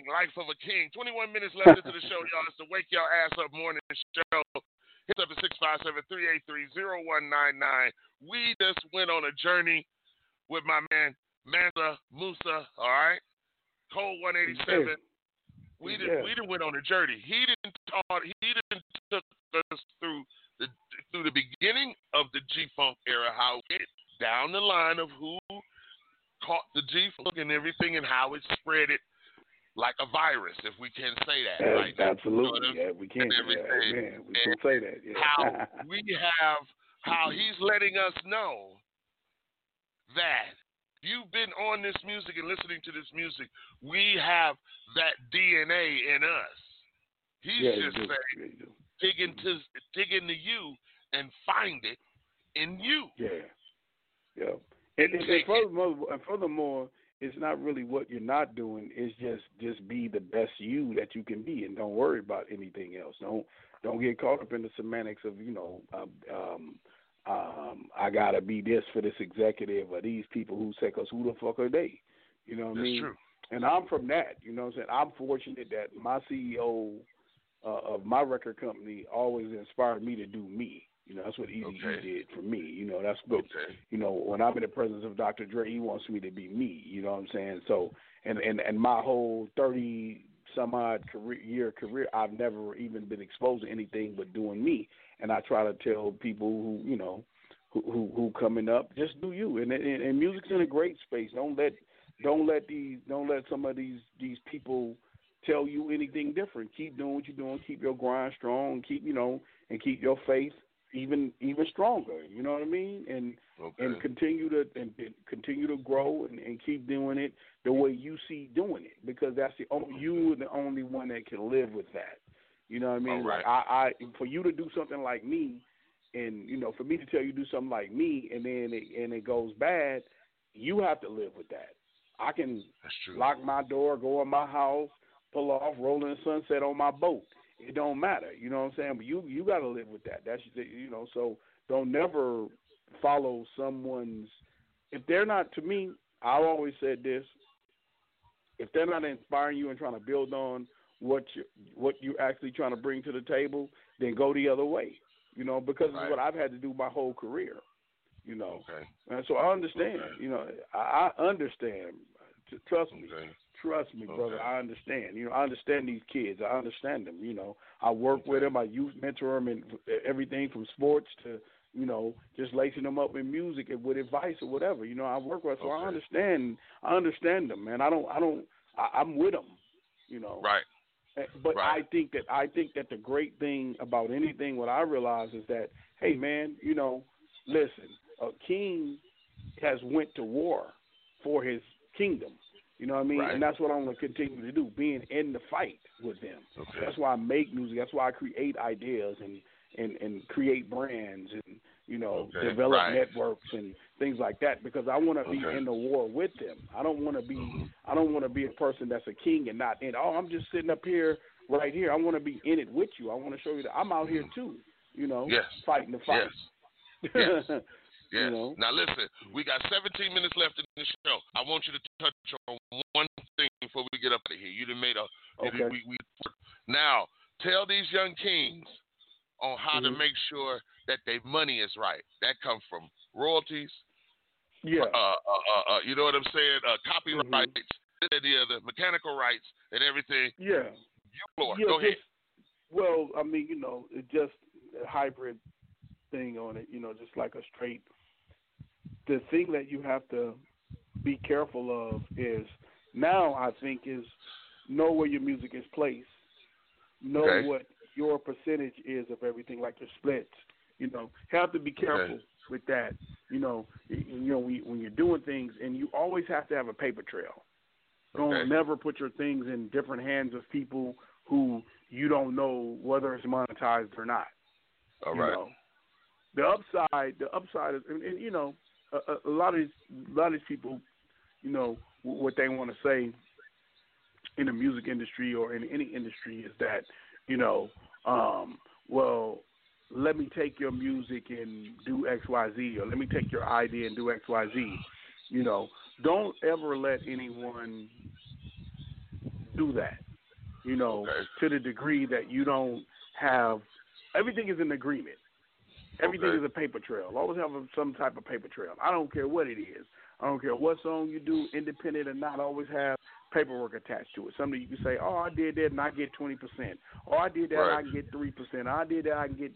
Life of a King. 21 minutes left into the show, y'all. It's the Wake Your Ass Up Morning Show. Hit up at 657-383-0199. We just went on a journey with my man Mansa Musa, all right? Cold 187. We didn't went on a journey. He didn't took us through the beginning of the G-Funk era, how it down the line of who caught the G-Funk and everything and how it spread it like a virus, if we can say that. Right? Absolutely. Yeah, we can. Yeah, we can say that. Yeah. How he's letting us know that you've been on this music and listening to this music. We have that DNA in us. He's just saying, dig into you and find it in you. Yeah. And furthermore, it's not really what you're not doing. It's just be the best you that you can be, and don't worry about anything else. Don't get caught up in the semantics of I gotta be this for this executive or these people who say, 'cause who the fuck are they? You know what I mean? True. And I'm from that. You know what I'm saying? I'm fortunate that my CEO of my record company always inspired me to do me. You know, that's what Eazy-E did for me. You know, that's what, you know, when I'm in the presence of Dr. Dre, he wants me to be me. You know what I'm saying? So, and my whole 30-some-odd career, I've never even been exposed to anything but doing me. And I try to tell people who coming up, just do you. And music's in a great space. Don't let some of these people tell you anything different. Keep doing what you're doing. Keep your grind strong. Keep your faith even stronger. You know what I mean? And continue to grow and keep doing it the way you see doing it, because that's you are the only one that can live with that. You know what I mean? Right. Like I for you to do something like me, and for me to tell you do something like me, and then it goes bad, you have to live with that. I can lock my door, go in my house, pull off, roll in the sunset on my boat. It don't matter, you know what I'm saying? But you got to live with that. That's so don't never follow someone's. If they're not, to me, I always said this: if they're not inspiring you and trying to build on what you're actually trying to bring to the table, then go the other way, because it's what I've had to do my whole career, And so I understand, I understand. Trust me, brother. I understand. I understand these kids. I understand them. I work with them. I mentor them in everything from sports to, just lacing them up with music and with advice or whatever. I work with them, so I understand them, man. I'm with them. Right. But right. I think that the great thing about anything, what I realize is that, hey, man, listen, a king has went to war for his kingdom. You know what I mean? Right. And that's what I'm going to continue to do, being in the fight with them. Okay. That's why I make music. That's why I create ideas and create brands and, develop networks and things like that, because I want to be in the war with them. I don't want to be a person that's a king and not in, I'm just sitting up here right here. I want to be in it with you. I want to show you that I'm out here too, fighting the fight. Yes. Yes. Now listen, we got 17 minutes left in the show. I want you to touch on one thing before we get up out of here. You done made a now tell these young kings on how to make sure that their money is right. That comes from royalties. Yeah. You know what I'm saying? Copyrights, the other mechanical rights, and everything. Yeah. Go ahead. Well, I mean, it's just a hybrid thing on it. Just like a straight. The thing that you have to be careful of is, now I think, is know where your music is placed. Know what your percentage is of everything, like your splits. Have to be careful with that. When you're doing things, and you always have to have a paper trail. Don't never put your things in different hands of people who you don't know whether it's monetized or not. All right. The upside is, and a lot of these people, what they want to say in the music industry or in any industry is that, let me take your music and do X, Y, Z, or let me take your idea and do X, Y, Z. Don't ever let anyone do that. To the degree that you don't have, everything is an agreement. Everything is a paper trail. Always have some type of paper trail. I don't care what it is. I don't care what song you do, independent or not, always have paperwork attached to it. Something you can say, oh, I did that and I get 20%. Or I did that and I can get 3%. Or I did that I can get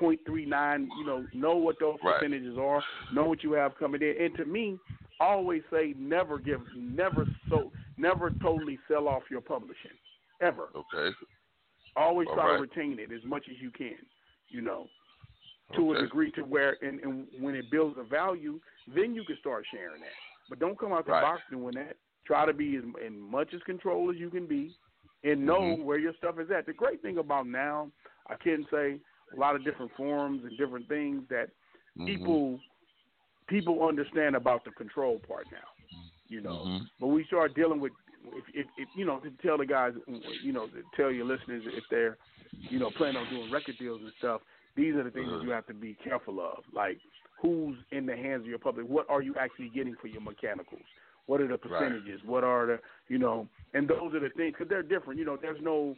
0.39. You know what those percentages are. Know what you have coming in. And to me, I always say never totally sell off your publishing. Ever. Okay. Always try to retain it as much as you can, you know, to a degree to where, and when it builds a value, then you can start sharing that. But don't come out the box doing that. Try to be as much as control as you can be and know where your stuff is at. The great thing about now, I can say a lot of different forums and different things that people understand about the control part now, you know. But we start dealing with, if you know, to tell the guys, you know, to tell your listeners if they're, you know, planning on doing record deals and stuff, these are the things that you have to be careful of. Like, who's in the hands of your public? What are you actually getting for your mechanicals? What are the percentages? What are the, you know, and those are the things, because they're different. You know, there's no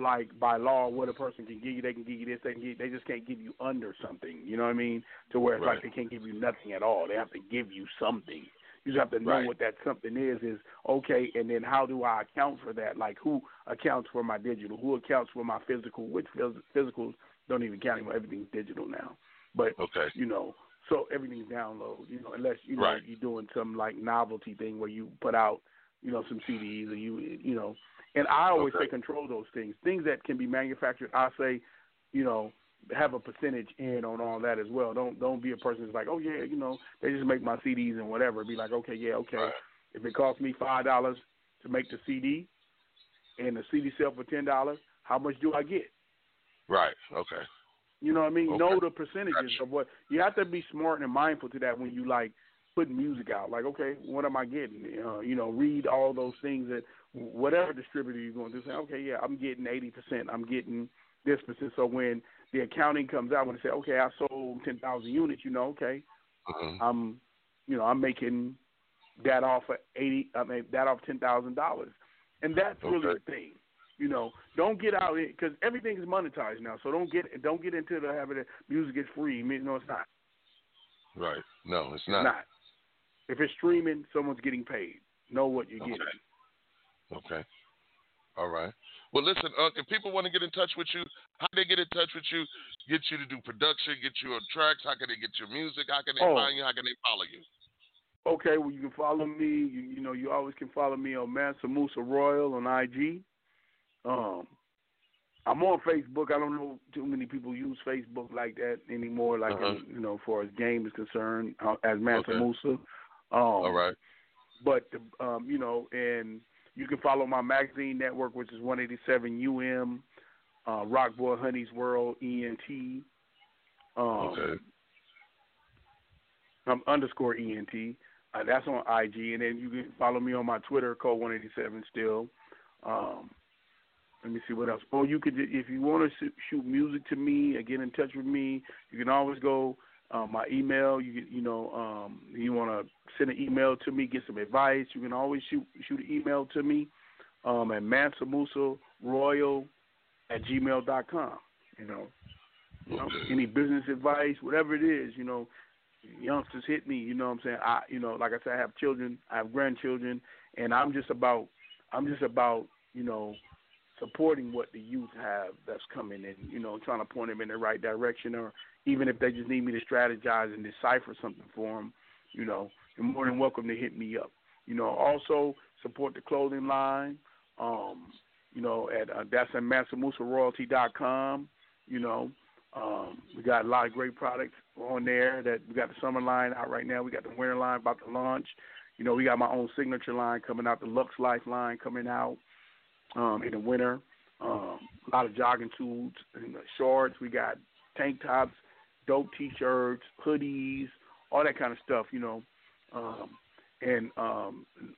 like, by law, what a person can give you. They can give you this, they just can't give you under something, you know what I mean? To where it's like they can't give you nothing at all. They have to give you something. You just have to know what that something is okay, and then how do I account for that? Like, who accounts for my digital? Who accounts for my physical? Which physicals don't even count anymore. Everything's digital now. But, you know, so everything's download, you know, unless, you know, you're doing some, like, novelty thing where you put out, you know, some CDs or you know. And I always say control those things. Things that can be manufactured, I say, you know, have a percentage in on all that as well. Don't be a person that's like, oh, yeah, you know, they just make my CDs and whatever. Be like, okay, yeah, okay. Right. If it costs me $5 to make the CD and the CD sell for $10, how much do I get? Right, okay. You know what I mean? Okay. Know the percentages of what – you have to be smart and mindful to that when you, like, put music out. Like, okay, what am I getting? You know, read all those things that whatever distributor you're going to do. Say, okay, yeah, I'm getting 80%. I'm getting this percent. So when the accounting comes out, when they say, okay, I sold 10,000 units, you know, okay, I'm, you know, I'm making that off of $10,000. And that's really the thing. You know, don't get out because everything is monetized now. So don't get into the habit that music is free. No, it's not. Right? No, it's not. If it's streaming, someone's getting paid. Know what you're getting. Okay. All right. Well, listen. If people want to get in touch with you, how do they get in touch with you? Get you to do production? Get you on tracks? How can they get your music? How can they find you? How can they follow you? Okay. Well, you can follow me. You know, you always can follow me on Mansa Musa Royal on IG. I'm on Facebook. I don't know too many people use Facebook like that anymore. Like you know, for as game is concerned, as Mansa Musa. All right. But you know, and you can follow my magazine network, which is 187um, Rockwell Honeys World ENT. _ENT. That's on IG, and then you can follow me on my Twitter, Cold 187 still. Let me see what else. Oh, you could, if you want to shoot music to me or get in touch with me, you can always go my email. You know, you want to send an email to me, get some advice. You can always shoot an email to me at mansamusaroyal@gmail.com. You know, any business advice, whatever it is. You know, youngsters hit me. You know what I'm saying? You know, like I said, I have children, I have grandchildren, and I'm just about you know, supporting what the youth have that's coming and, you know, trying to point them in the right direction, or even if they just need me to strategize and decipher something for them, you know, you're more than welcome to hit me up. You know, also support the clothing line, you know, that's at MansaMusaRoyalty.com, you know. We got a lot of great products on there. That we got the summer line out right now. We got the winter line about to launch. You know, we got my own signature line coming out, the Lux Life line coming out. In the winter, a lot of jogging tools and shorts. We got tank tops, dope T-shirts, hoodies, all that kind of stuff, you know. And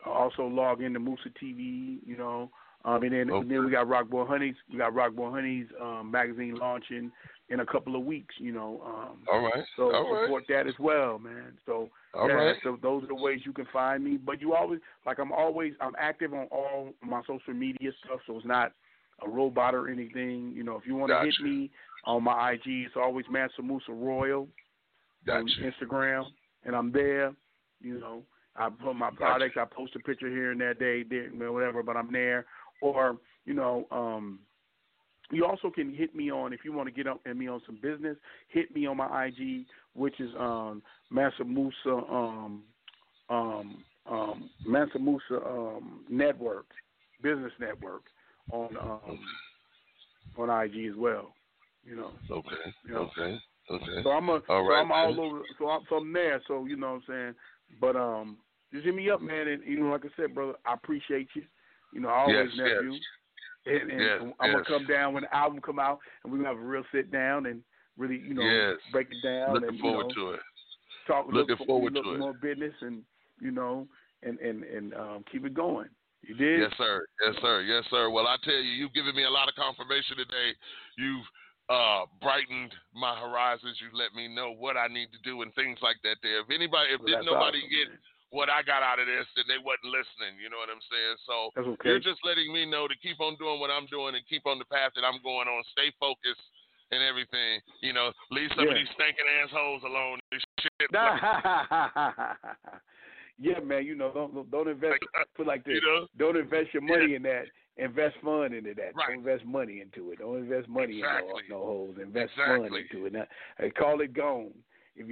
also log into Musa TV, you know. And then we got Rockwell Honeys. We got Rockwell Honeys magazine launching in a couple of weeks, you know. All right. So support that as well, man. So so those are the ways you can find me. But you always, like, I'm active on all my social media stuff. So it's not a robot or anything. You know, if you want to hit me on my IG, it's always Mansa Musa Royal on Instagram, and I'm there. You know, I put my products, I post a picture here and that day, whatever, but I'm there. Or, you know, you also can hit me on, if you want to get up at me on some business, hit me on my IG, which is Mansa Musa Mansa Musa Network, Business Network on IG as well. You know. Okay. You know? Okay. Okay. So I'm a, I'm all over. So I'm from there. So you know what I'm saying. But just hit me up, man. And you know, like I said, brother, I appreciate you. You know, I always nephew. Yes. And I'm gonna come down when the album come out, and we're gonna have a real sit down and really, you know, break it down. Looking forward to it. Looking forward to it. More business, and you know, and keep it going. You did? Yes, sir. Yes, sir. Yes, sir. Well, I tell you, you've given me a lot of confirmation today. You've brightened my horizons. You've let me know what I need to do and things like that. There, if nobody gets what I got out of this, then they wasn't listening. You know what I'm saying? So you're just letting me know to keep on doing what I'm doing and keep on the path that I'm going on. Stay focused and everything. You know, leave some of these stinking assholes alone. And shit. Yeah, man, you know, don't invest put like this. You know? Don't invest your money in that. Invest fun into that. Right. Don't invest money into it. Don't invest money in no holes. Invest fun into it. Now, call it gone. If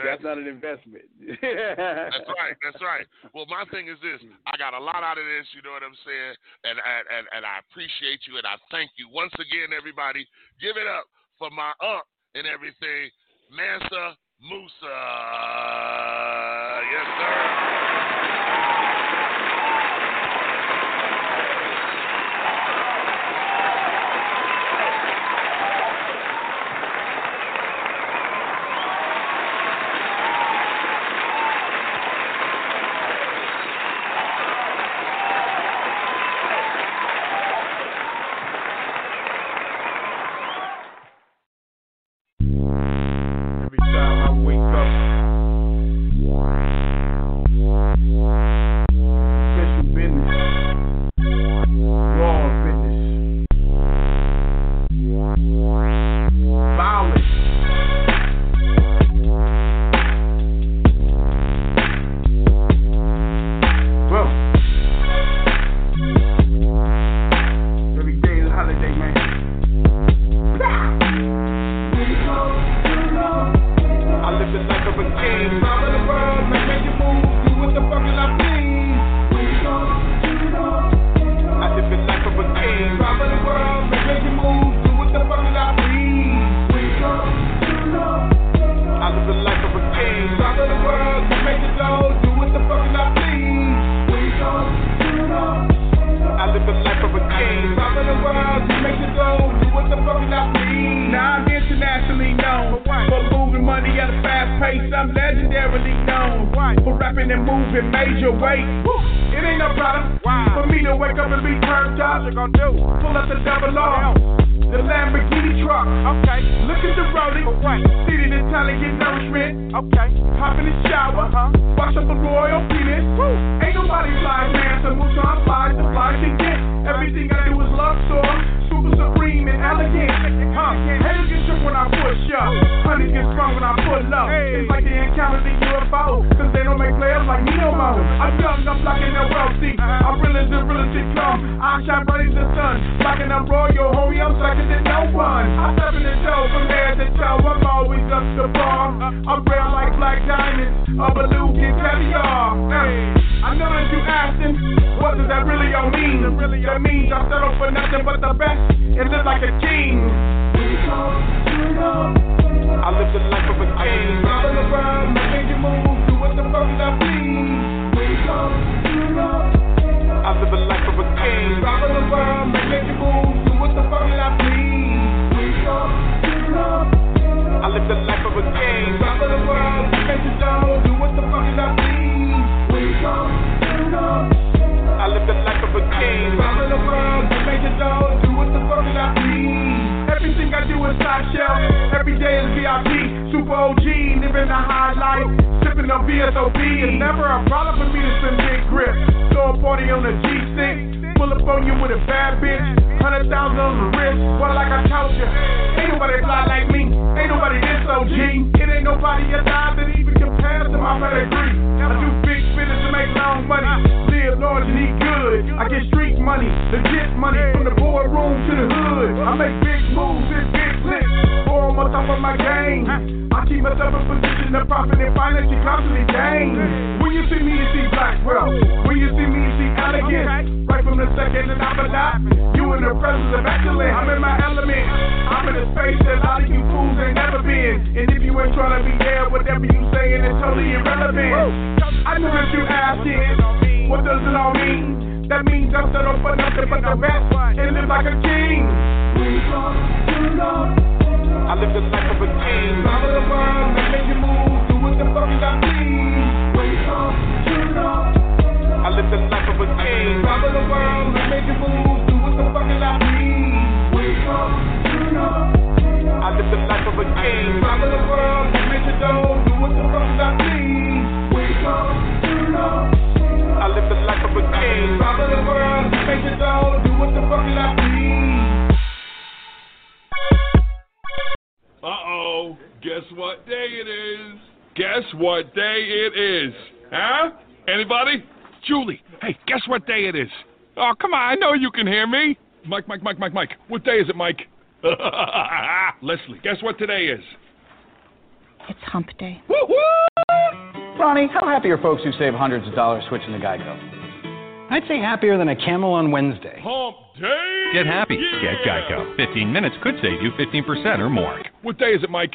that's not an investment. That's right. That's right. Well, my thing is this. I got a lot out of this. You know what I'm saying? And I appreciate you, and I thank you. Once again, everybody, give it up for my up and everything, Mansa Musa. Yes, sir. 100,000 on the wrist, well, like I told you. Ain't nobody fly like me, ain't nobody this OG. It ain't nobody alive that even compares to my pedigree. I do big business to make long money, live large and eat good. I get street money, legit money, from the boardroom to the hood. I make big moves and big licks, form on top of my game. I keep myself in position to profit and financially constantly gain. When you see me, you see black wealth. When you see me, you see elegance. Right from the second that I'm alive, you in the presence of excellence. I'm in my element. I'm in a space that a lot of you fools ain't never been. And if you ain't trying to be there, whatever you saying is totally irrelevant. I know that you asking, what does it all mean? That means I'm set up for nothing but the best and live like a king. I live the life of a king. Follow the world, make your move, do what the fuck I please. I live the life of a king. Follow the world, make your move, do what the fuck I please. I live the life of a king. Follow the world, make your dough, do what the fuck I please. I live the life of a king. Follow the world, make your dough, do what the fuck I please. Uh-oh, guess what day it is? Guess what day it is? Huh? Anybody? Julie, hey, guess what day it is? Oh, come on, I know you can hear me. Mike. What day is it, Mike? Leslie, guess what today is? It's hump day. Woo-hoo! Ronnie, how happy are folks who save hundreds of dollars switching to Geico? I'd say happier than a camel on Wednesday. Hump day! Get happy. Yeah. Get Geico. 15 minutes could save you 15% or more. What day is it, Mike?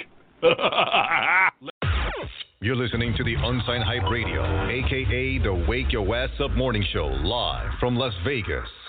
You're listening to the Unsigned Hype Radio, a.k.a. the Wake Your Ass Up Morning Show, live from Las Vegas.